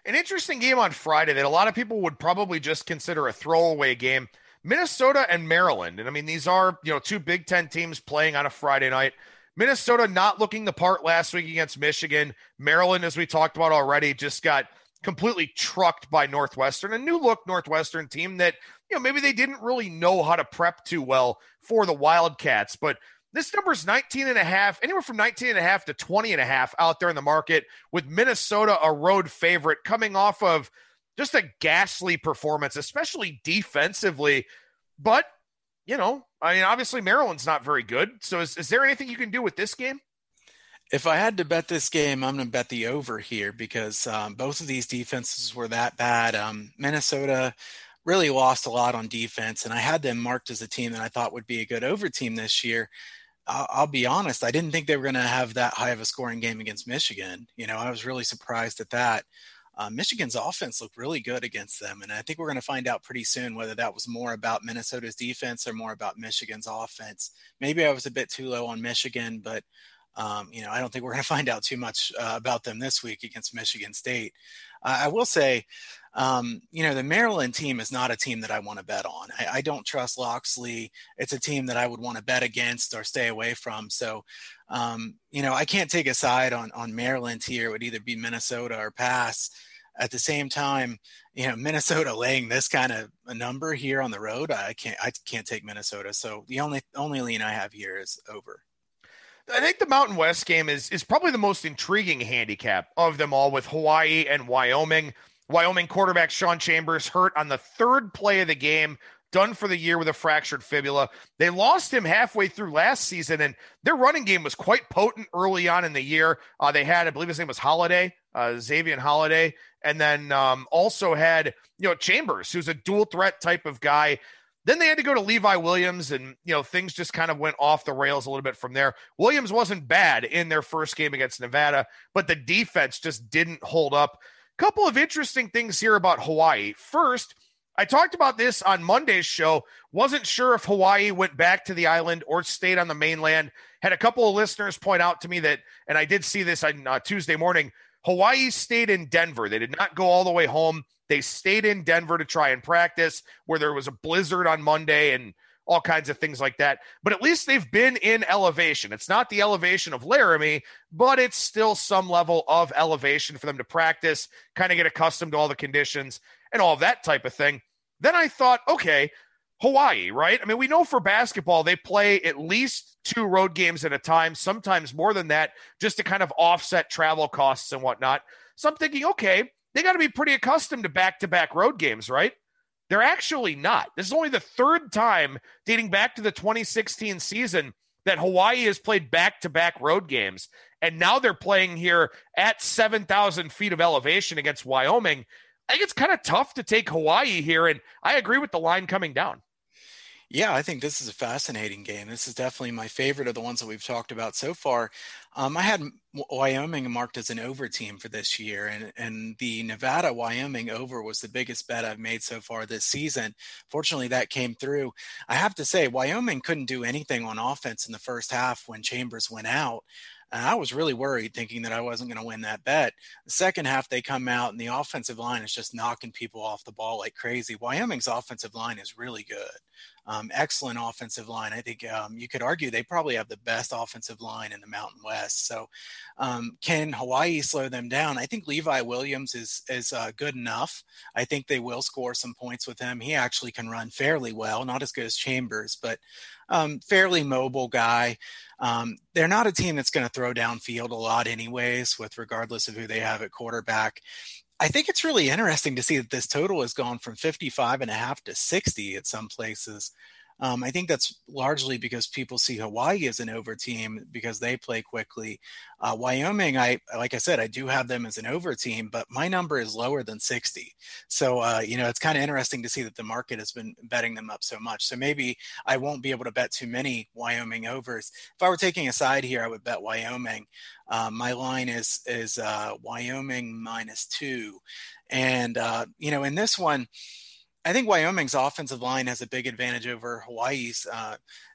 An interesting game on Friday that a lot of people would probably just consider a throwaway game, Minnesota and Maryland. And I mean, these are, two Big Ten teams playing on a Friday night. Minnesota not looking the part last week against Michigan. Maryland, as we talked about already, just got completely trucked by Northwestern, a new-look Northwestern team that, maybe they didn't really know how to prep too well for the Wildcats. But This number is 19.5, anywhere from 19.5 to 20.5 out there in the market, with Minnesota a road favorite coming off of just a ghastly performance, especially defensively. But, you know, I mean, obviously Maryland's not very good. So is there anything you can do with this game? If I had to bet this game, I'm going to bet the over here because both of these defenses were that bad. Minnesota really lost a lot on defense, and I had them marked as a team that I thought would be a good over team this year. I'll be honest, I didn't think they were going to have that high of a scoring game against Michigan. You know, I was really surprised at that. Michigan's offense looked really good against them, and I think we're going to find out pretty soon whether that was more about Minnesota's defense or more about Michigan's offense. Maybe I was a bit too low on Michigan, but you know, I don't think we're going to find out too much about them this week against Michigan State. I will say, you know, the Maryland team is not a team that I want to bet on. I don't trust Loxley. It's a team that I would want to bet against or stay away from. So, you know, I can't take a side on Maryland here. It would either be Minnesota or pass. At the same time, you know, Minnesota laying this kind of a number here on the road, I can't take Minnesota. So the only lean I have here is over. I think the Mountain West game is probably the most intriguing handicap of them all, with Hawaii and Wyoming. Wyoming quarterback Sean Chambers hurt on the third play of the game, done for the year with a fractured fibula. They lost him halfway through last season, and their running game was quite potent early on in the year. They had, I believe his name was Holiday, Xavier Holiday, and then also had, you know, Chambers, who's a dual threat type of guy. Then they had to go to Levi Williams, and, you know, things just kind of went off the rails a little bit from there. Williams wasn't bad in their first game against Nevada, but the defense just didn't hold up. Couple of interesting things here about Hawaii. First, I talked about this on Monday's show. Wasn't sure if Hawaii went back to the island or stayed on the mainland. Had a couple of listeners point out to me that, and I did see this on Tuesday morning, Hawaii stayed in Denver. They did not go all the way home. They stayed in Denver to try and practice, where there was a blizzard on Monday and all kinds of things like that. But at least they've been in elevation. It's not the elevation of Laramie, but it's still some level of elevation for them to practice, kind of get accustomed to all the conditions and all that type of thing. Then I thought, okay, Hawaii, right? I mean, we know for basketball, they play at least two road games at a time, sometimes more than that, just to kind of offset travel costs and whatnot. So I'm thinking, okay, they got to be pretty accustomed to back-to-back road games, right? They're actually not. This is only the third time dating back to the 2016 season that Hawaii has played back-to-back road games. And now they're playing here at 7,000 feet of elevation against Wyoming. I think it's kind of tough to take Hawaii here, and I agree with the line coming down. Yeah, I think this is a fascinating game. This is definitely my favorite of the ones that we've talked about so far. I had Wyoming marked as an over team for this year, and the Nevada-Wyoming over was the biggest bet I've made so far this season. Fortunately, that came through. I have to say, Wyoming couldn't do anything on offense in the first half when Chambers went out. And I was really worried, thinking that I wasn't going to win that bet. The second half, they come out, and the offensive line is just knocking people off the ball like crazy. Wyoming's offensive line is really good. Excellent offensive line. I think you could argue they probably have the best offensive line in the Mountain West. So can Hawaii slow them down? I think Levi Williams is good enough. I think they will score some points with him. He actually can run fairly well, not as good as Chambers, but fairly mobile guy. They're not a team that's going to throw downfield a lot anyways, with regardless of who they have at quarterback. I think it's really interesting to see that this total has gone from 55.5 to 60 at some places. I think that's largely because people see Hawaii as an over team because they play quickly. Wyoming, like I said, I do have them as an over team, but my number is lower than 60. So, you know, it's kind of interesting to see that the market has been betting them up so much. So maybe I won't be able to bet too many Wyoming overs. If I were taking a side here, I would bet Wyoming. My line is Wyoming -2. And, you know, in this one, I think Wyoming's offensive line has a big advantage over Hawaii's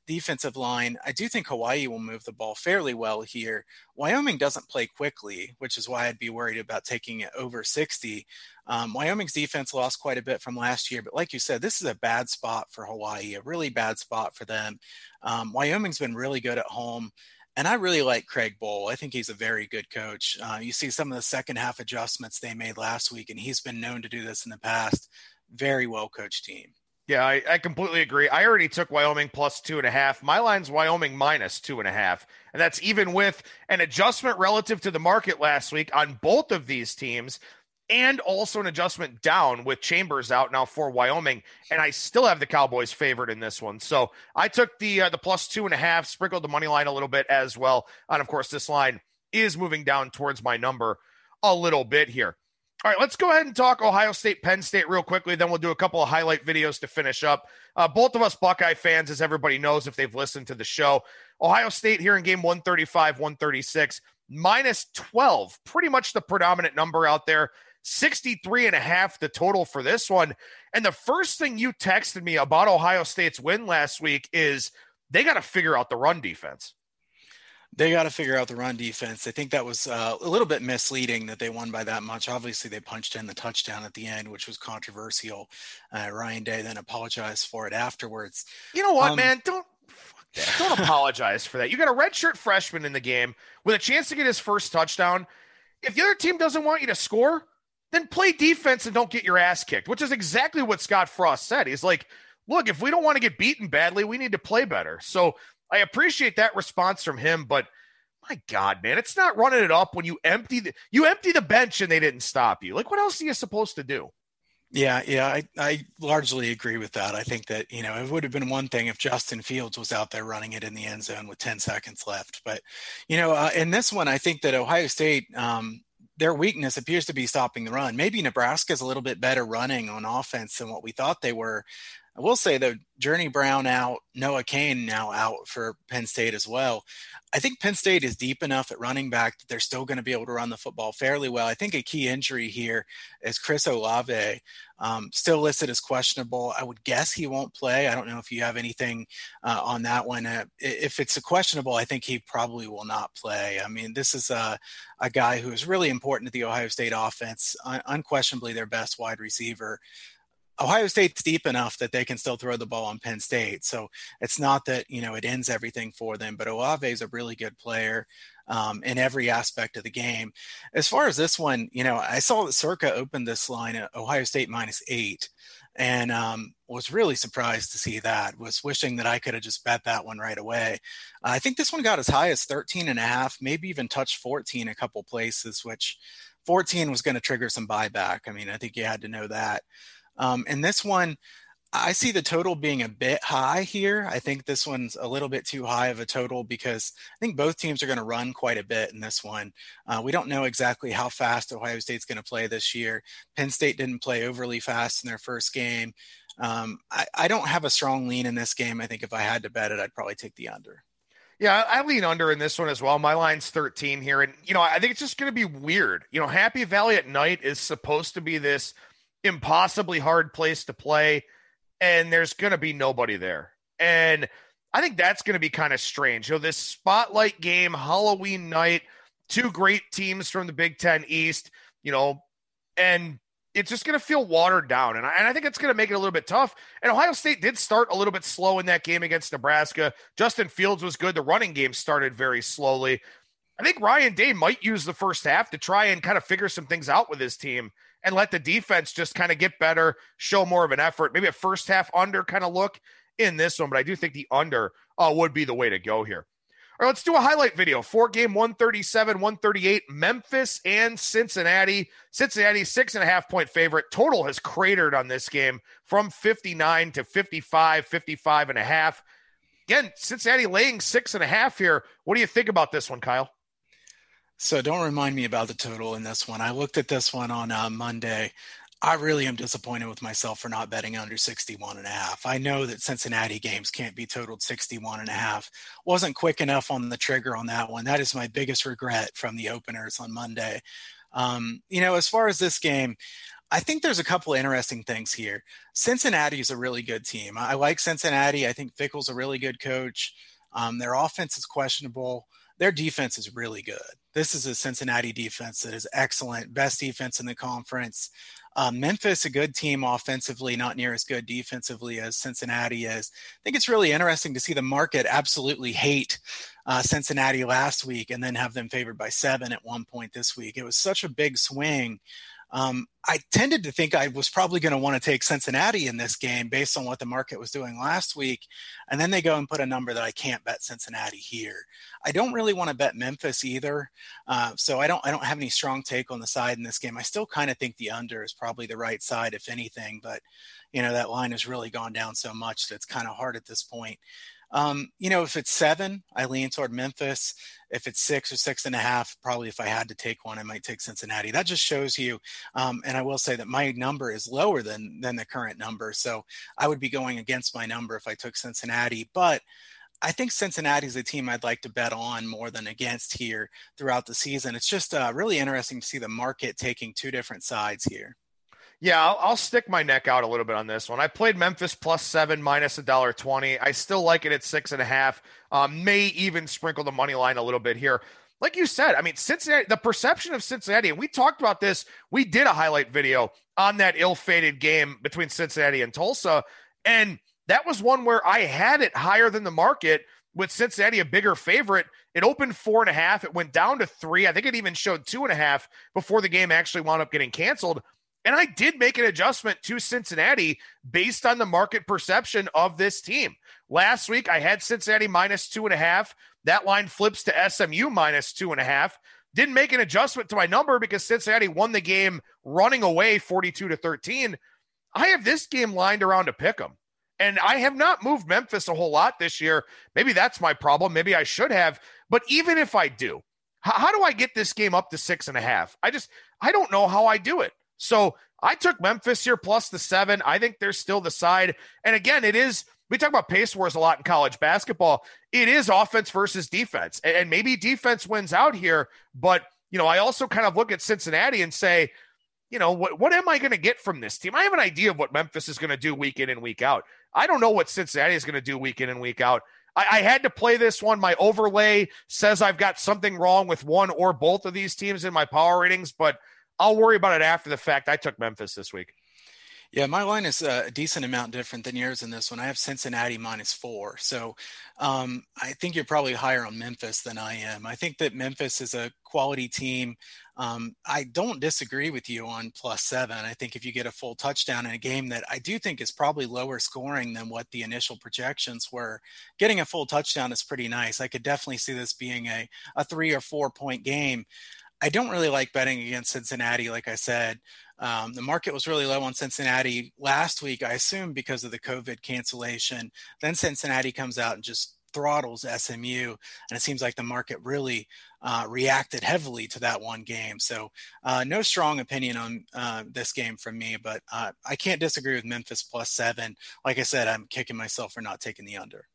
defensive line. I do think Hawaii will move the ball fairly well here. Wyoming doesn't play quickly, which is why I'd be worried about taking it over 60. Wyoming's defense lost quite a bit from last year, but like you said, this is a bad spot for Hawaii, a really bad spot for them. Wyoming's been really good at home. And I really like Craig Bowl. I think he's a very good coach. You see some of the second half adjustments they made last week, and he's been known to do this in the past. Very well coached team. Yeah, I completely agree. I already took Wyoming plus 2.5. My line's Wyoming minus 2.5. And that's even with an adjustment relative to the market last week on both of these teams, and also an adjustment down with Chambers out now for Wyoming. And I still have the Cowboys favored in this one. So I took the plus 2.5, sprinkled the money line a little bit as well. And of course, this line is moving down towards my number a little bit here. All right, let's go ahead and talk Ohio State, Penn State real quickly. Then we'll do a couple of highlight videos to finish up. Both of us Buckeye fans, as everybody knows, if they've listened to the show. Ohio State here in game 135, 136, minus 12, pretty much the predominant number out there. 63.5 the total for this one. And the first thing you texted me about Ohio State's win last week is they got to figure out the run defense. They got to figure out the run defense. I think that was a little bit misleading that they won by that much. Obviously, they punched in the touchdown at the end, which was controversial. Ryan Day then apologized for it afterwards. You know what, man? Don't apologize for that. You got a redshirt freshman in the game with a chance to get his first touchdown. If the other team doesn't want you to score, then play defense and don't get your ass kicked, which is exactly what Scott Frost said. He's like, look, if we don't want to get beaten badly, we need to play better. So I appreciate that response from him, but my God, man, it's not running it up when you empty the bench and they didn't stop you. Like, what else are you supposed to do? Yeah, I largely agree with that. I think that, you know, it would have been one thing if Justin Fields was out there running it in the end zone with 10 seconds left. But, you know, in this one, I think that Ohio State, their weakness appears to be stopping the run. Maybe Nebraska's a little bit better running on offense than what we thought they were. I will say, though, Journey Brown out, Noah Kane now out for Penn State as well. I think Penn State is deep enough at running back that they're still going to be able to run the football fairly well. I think a key injury here is Chris Olave, still listed as questionable. I would guess he won't play. I don't know if you have anything on that one. If it's a questionable, I think he probably will not play. I mean, this is a guy who is really important to the Ohio State offense, unquestionably their best wide receiver. Ohio State's deep enough that they can still throw the ball on Penn State. So it's not that, you know, it ends everything for them, but Olave is a really good player in every aspect of the game. As far as this one, you know, I saw that Circa opened this line at Ohio State minus 8 and was really surprised to see that, was wishing that I could have just bet that one right away. I think this one got as high as 13.5, maybe even touched 14 a couple places, which 14 was going to trigger some buyback. I mean, I think you had to know that. And this one, I see the total being a bit high here. I think this one's a little bit too high of a total because I think both teams are going to run quite a bit in this one. We don't know exactly how fast Ohio State's going to play this year. Penn State didn't play overly fast in their first game. I don't have a strong lean in this game. I think if I had to bet it, I'd probably take the under. Yeah, I lean under in this one as well. My line's 13 here. And, you know, I think it's just going to be weird. You know, Happy Valley at night is supposed to be this impossibly hard place to play, and there's going to be nobody there. And I think that's going to be kind of strange. You know, this spotlight game, Halloween night, two great teams from the Big Ten East, you know, and it's just going to feel watered down. And I think it's going to make it a little bit tough. And Ohio State did start a little bit slow in that game against Nebraska. Justin Fields was good. The running game started very slowly. I think Ryan Day might use the first half to try and kind of figure some things out with his team and let the defense just kind of get better, show more of an effort, maybe a first half under kind of look in this one. But I do think the under would be the way to go here. All right, let's do a highlight video for game 137, 138, Memphis and Cincinnati. Cincinnati, 6.5 point favorite. Total has cratered on this game from 59 to 55, 55.5. Again, Cincinnati laying 6.5 here. What do you think about this one, Kyle? So don't remind me about the total in this one. I looked at this one on Monday. I really am disappointed with myself for not betting under 61.5. I know that Cincinnati games can't be totaled 61.5. Wasn't quick enough on the trigger on that one. That is my biggest regret from the openers on Monday. You know, as far as this game, I think there's a couple of interesting things here. Cincinnati is a really good team. I like Cincinnati. I think Fickle's a really good coach. Their offense is questionable. Their defense is really good. This is a Cincinnati defense that is excellent, best defense in the conference. Memphis, a good team offensively, not near as good defensively as Cincinnati is. I think it's really interesting to see the market absolutely hate Cincinnati last week and then have them favored by 7 at one point this week. It was such a big swing. I tended to think I was probably going to want to take Cincinnati in this game based on what the market was doing last week. And then they go and put a number that I can't bet Cincinnati here. I don't really want to bet Memphis either. So I don't have any strong take on the side in this game. I still kind of think the under is probably the right side, if anything, but you know, that line has really gone down so much that it's kind of hard at this point. You know, if it's 7, I lean toward Memphis. If it's 6 or 6.5, probably if I had to take one, I might take Cincinnati. That just shows you. And I will say that my number is lower than the current number. So I would be going against my number if I took Cincinnati, but I think Cincinnati is a team I'd like to bet on more than against here throughout the season. It's just really interesting to see the market taking two different sides here. Yeah, I'll stick my neck out a little bit on this one. I played Memphis plus 7 minus $1.20. I still like it at 6.5. May even sprinkle the money line a little bit here. Like you said, I mean, Cincinnati, the perception of Cincinnati, and we talked about this. We did a highlight video on that ill-fated game between Cincinnati and Tulsa, and that was one where I had it higher than the market with Cincinnati a bigger favorite. It opened 4.5. It went down to 3. I think it even showed 2.5 before the game actually wound up getting canceled. And I did make an adjustment to Cincinnati based on the market perception of this team. Last week, I had Cincinnati minus 2.5. That line flips to SMU minus 2.5. Didn't make an adjustment to my number because Cincinnati won the game running away 42-13. I have this game lined around to pick them. And I have not moved Memphis a whole lot this year. Maybe that's my problem. Maybe I should have. But even if I do, how do I get this game up to 6.5? I don't know how I do it. So I took Memphis here plus the 7. I think they're still the side. And again, we talk about pace wars a lot in college basketball. It is offense versus defense, and maybe defense wins out here. But, you know, I also kind of look at Cincinnati and say, you know, what am I going to get from this team? I have an idea of what Memphis is going to do week in and week out. I don't know what Cincinnati is going to do week in and week out. I had to play this one. My overlay says I've got something wrong with one or both of these teams in my power ratings, but I'll worry about it after the fact. I took Memphis this week. Yeah, my line is a decent amount different than yours in this one. I have Cincinnati minus 4. So I think you're probably higher on Memphis than I am. I think that Memphis is a quality team. I don't disagree with you on plus 7. I think if you get a full touchdown in a game that I do think is probably lower scoring than what the initial projections were, getting a full touchdown is pretty nice. I could definitely see this being a 3 or 4 point game. I don't really like betting against Cincinnati. Like I said, the market was really low on Cincinnati last week, I assume because of the COVID cancellation. Then Cincinnati comes out and just throttles SMU. And it seems like the market really reacted heavily to that one game. So no strong opinion on this game from me, but I can't disagree with Memphis plus 7. Like I said, I'm kicking myself for not taking the under.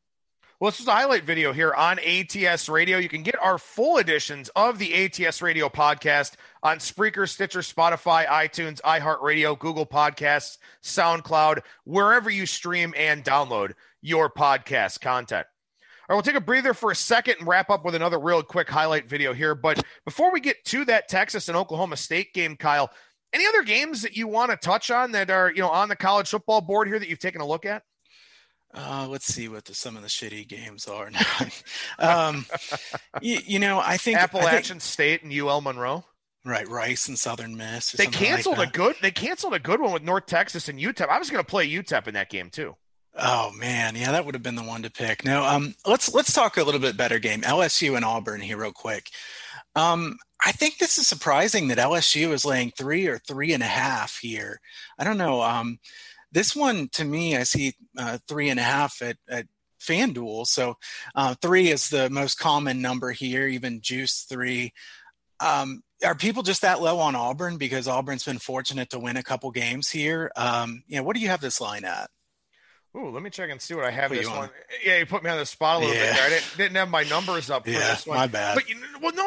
Well, this is a highlight video here on ATS Radio. You can get our full editions of the ATS Radio podcast on Spreaker, Stitcher, Spotify, iTunes, iHeartRadio, Google Podcasts, SoundCloud, wherever you stream and download your podcast content. All right, we'll take a breather for a second and wrap up with another real quick highlight video here. But before we get to that Texas and Oklahoma State game, Kyle, any other games that you want to touch on that are, you know, on the college football board here that you've taken a look at? Let's see what some of the shitty games are now. You know, I think Appalachian State and UL Monroe, right? Rice and Southern Miss. They canceled like They canceled a good one with North Texas and UTEP. I was going to play UTEP in that game too. Oh man, yeah, that would have been the one to pick. No, let's talk a little bit better game. LSU and Auburn here, real quick. I think this is surprising that LSU is laying 3 or 3.5 here. I don't know. This one, to me, I see 3.5 at FanDuel. So 3 is the most common number here, even juice 3. Are people just that low on Auburn? Because Auburn's been fortunate to win a couple games here. You know, what do you have this line at? Ooh, let me check and see what I have this one. Yeah, you put me on the spot a little bit there. I didn't have my numbers up for this one. My bad. But,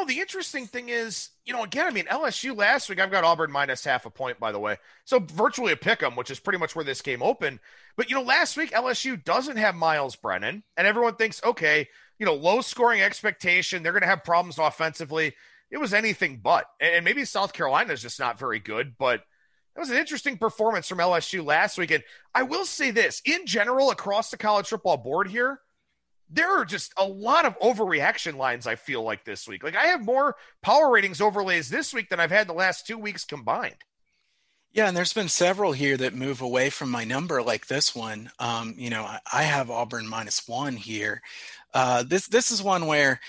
the interesting thing is, you know, again, I mean, LSU last week, I've got Auburn minus half a point, by the way. So virtually a pick 'em, which is pretty much where this game opened. But, you know, last week, LSU doesn't have Miles Brennan, and everyone thinks, okay, you know, low scoring expectation. They're going to have problems offensively. It was anything but. And maybe South Carolina is just not very good, but that was an interesting performance from LSU last week. And I will say this, in general, across the college football board here, there are just a lot of overreaction lines, I feel like, this week. Like, I have more power ratings overlays this week than I've had the last 2 weeks combined. Yeah, and there's been several here that move away from my number, like this one. I have Auburn -1 here. This is one where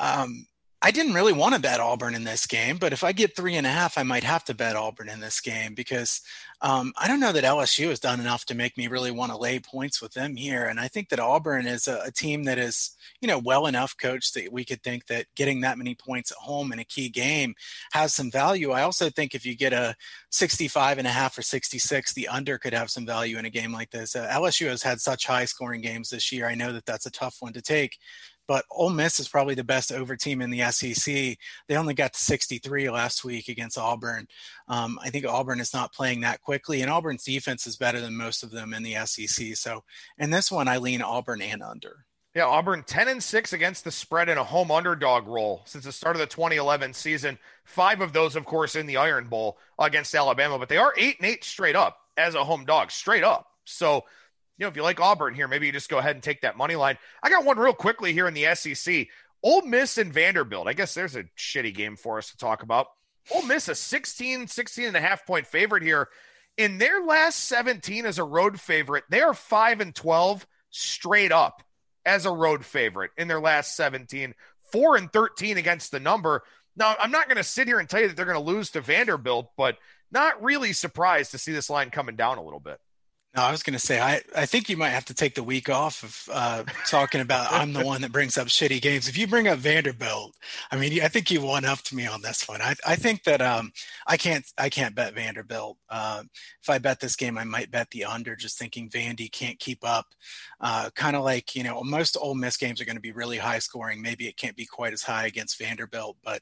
I didn't really want to bet Auburn in this game, but if I get 3.5, I might have to bet Auburn in this game because I don't know that LSU has done enough to make me really want to lay points with them here. And I think that Auburn is a team that is, well enough coached that we could think that getting that many points at home in a key game has some value. I also think if you get a 65.5 or 66, the under could have some value in a game like this. LSU has had such high scoring games this year. I know that that's a tough one to take, but Ole Miss is probably the best over team in the SEC. They only got to 63 last week against Auburn. I think Auburn is not playing that quickly, and Auburn's defense is better than most of them in the SEC. So in this one, I lean Auburn and under. Yeah, Auburn 10-6 against the spread in a home underdog role since the start of the 2011 season. 5 of those, of course, in the Iron Bowl against Alabama, but they are 8-8 straight up as a home dog, straight up. So if you like Auburn here, maybe you just go ahead and take that money line. I got one real quickly here in the SEC. Ole Miss and Vanderbilt. I guess there's a shitty game for us to talk about. Ole Miss a 16.5 point favorite here. In their last 17 as a road favorite, they are 5-12 straight up as a road favorite in their last 17, 4-13 against the number. Now, I'm not going to sit here and tell you that they're going to lose to Vanderbilt, but not really surprised to see this line coming down a little bit. No, I was going to say, I think you might have to take the week off of talking about I'm the one that brings up shitty games. If you bring up Vanderbilt, I mean, I think you one-upped me on this one. I think that I can't bet Vanderbilt. If I bet this game, I might bet the under, just thinking Vandy can't keep up. Kind of like, most Ole Miss games are going to be really high scoring. Maybe it can't be quite as high against Vanderbilt, but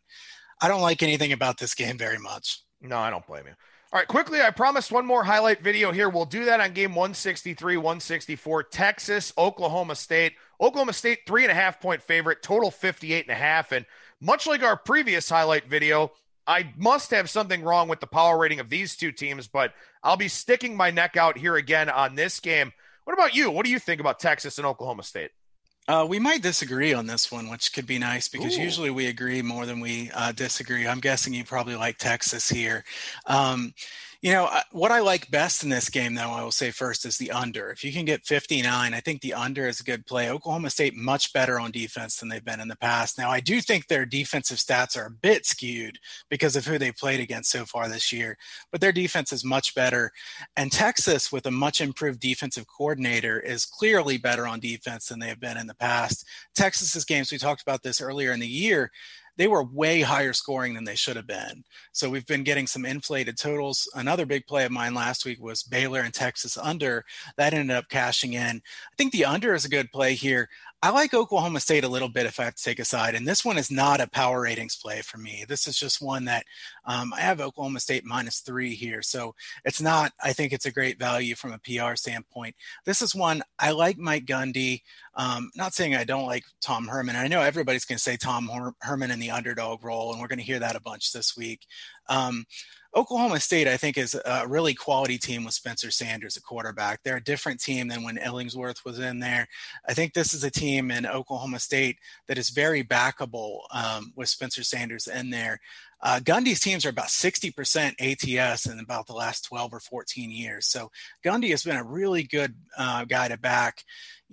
I don't like anything about this game very much. No, I don't blame you. All right, quickly, I promised one more highlight video here. We'll do that on game 163, 164, Texas, Oklahoma State. Oklahoma State, 3.5 point favorite, total 58.5. And much like our previous highlight video, I must have something wrong with the power rating of these two teams, but I'll be sticking my neck out here again on this game. What about you? What do you think about Texas and Oklahoma State? We might disagree on this one, which could be nice because usually we agree more than we disagree. I'm guessing you probably like Texas here. What I like best in this game, though, I will say first is the under. If you can get 59, I think the under is a good play. Oklahoma State much better on defense than they've been in the past. Now, I do think their defensive stats are a bit skewed because of who they played against so far this year, but their defense is much better. And Texas, with a much improved defensive coordinator, is clearly better on defense than they have been in the past. Texas's games, we talked about this earlier in the year, they were way higher scoring than they should have been. So we've been getting some inflated totals. Another big play of mine last week was Baylor and Texas under. That ended up cashing in. I think the under is a good play here. I like Oklahoma State a little bit if I have to take a side. And this one is not a power ratings play for me. This is just one that I have Oklahoma State -3 here. So it's not, I think it's a great value from a PR standpoint. This is one I like Mike Gundy. Not saying I don't like Tom Herman. I know everybody's going to say Tom Herman in the underdog role, and we're going to hear that a bunch this week. Oklahoma State, I think, is a really quality team with Spencer Sanders, a quarterback. They're a different team than when Illingsworth was in there. I think this is a team in Oklahoma State that is very backable with Spencer Sanders in there. Gundy's teams are about 60% ATS in about the last 12 or 14 years. So Gundy has been a really good guy to back.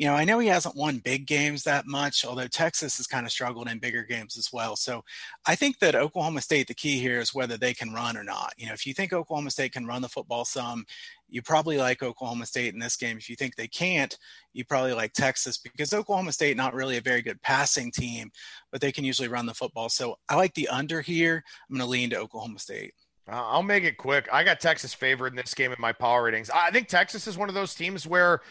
I know he hasn't won big games that much, although Texas has kind of struggled in bigger games as well. So I think that Oklahoma State, the key here is whether they can run or not. If you think Oklahoma State can run the football some, you probably like Oklahoma State in this game. If you think they can't, you probably like Texas because Oklahoma State, not really a very good passing team, but they can usually run the football. So I like the under here. I'm going to lean to Oklahoma State. I'll make it quick. I got Texas favored in this game in my power ratings. I think Texas is one of those teams where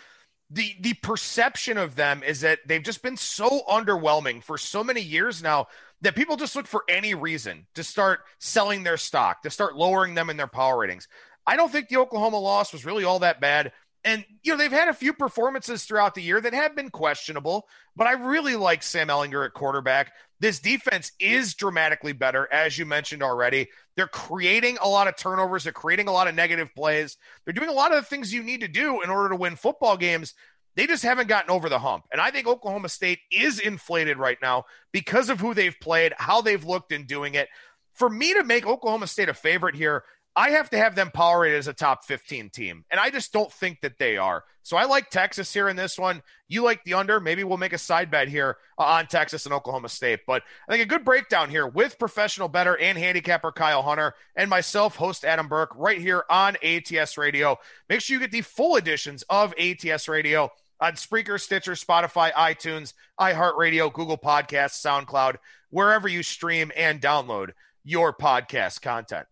the perception of them is that they've just been so underwhelming for so many years now that people just look for any reason to start selling their stock, to start lowering them in their power ratings. I don't think the Oklahoma loss was really all that bad. And, they've had a few performances throughout the year that have been questionable, but I really like Sam Ehlinger at quarterback. This defense is dramatically better, as you mentioned already. They're creating a lot of turnovers. They're creating a lot of negative plays. They're doing a lot of the things you need to do in order to win football games. They just haven't gotten over the hump. And I think Oklahoma State is inflated right now because of who they've played, how they've looked in doing it. For me to make Oklahoma State a favorite here, I have to have them power rated as a top 15 team. And I just don't think that they are. So I like Texas here in this one. You like the under. Maybe we'll make a side bet here on Texas and Oklahoma State. But I think a good breakdown here with professional bettor and handicapper Kyle Hunter and myself, host Adam Burke, right here on ATS Radio. Make sure you get the full editions of ATS Radio on Spreaker, Stitcher, Spotify, iTunes, iHeartRadio, Google Podcasts, SoundCloud, wherever you stream and download your podcast content.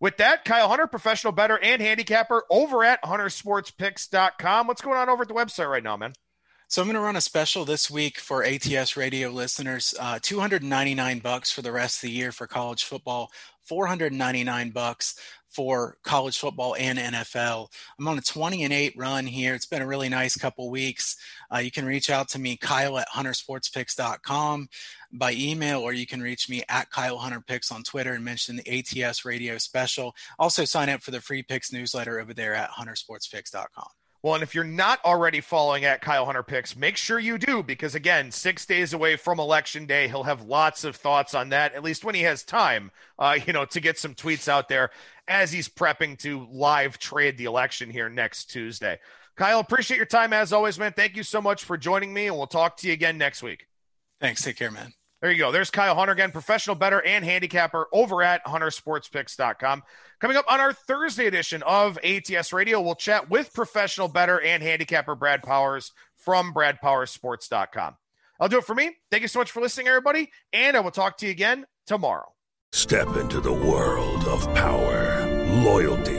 With that, Kyle Hunter, professional bettor and handicapper over at huntersportspicks.com. What's going on over at the website right now, man? So I'm going to run a special this week for ATS Radio listeners, $299 for the rest of the year for college football, $499 for college football and NFL. I'm on a 20-8 run here. It's been a really nice couple weeks. You can reach out to me, Kyle at huntersportspicks.com by email, or you can reach me at Kyle Hunter Picks on Twitter and mention the ATS Radio special. Also sign up for the free picks newsletter over there at huntersportspicks.com. Well, and if you're not already following at Kyle Hunter Picks, make sure you do, because again, 6 days away from Election Day, he'll have lots of thoughts on that, at least when he has time, to get some tweets out there as he's prepping to live trade the election here next Tuesday. Kyle, appreciate your time as always, man. Thank you so much for joining me, and we'll talk to you again next week. Thanks. Take care, man. There you go. There's Kyle Hunter again, professional bettor and handicapper over at huntersportspicks.com. Coming up on our Thursday edition of ATS Radio, we'll chat with professional bettor and handicapper Brad Powers from bradpowersports.com. I'll do it for me. Thank you so much for listening, everybody, and I will talk to you again tomorrow. Step into the world of power, loyalty,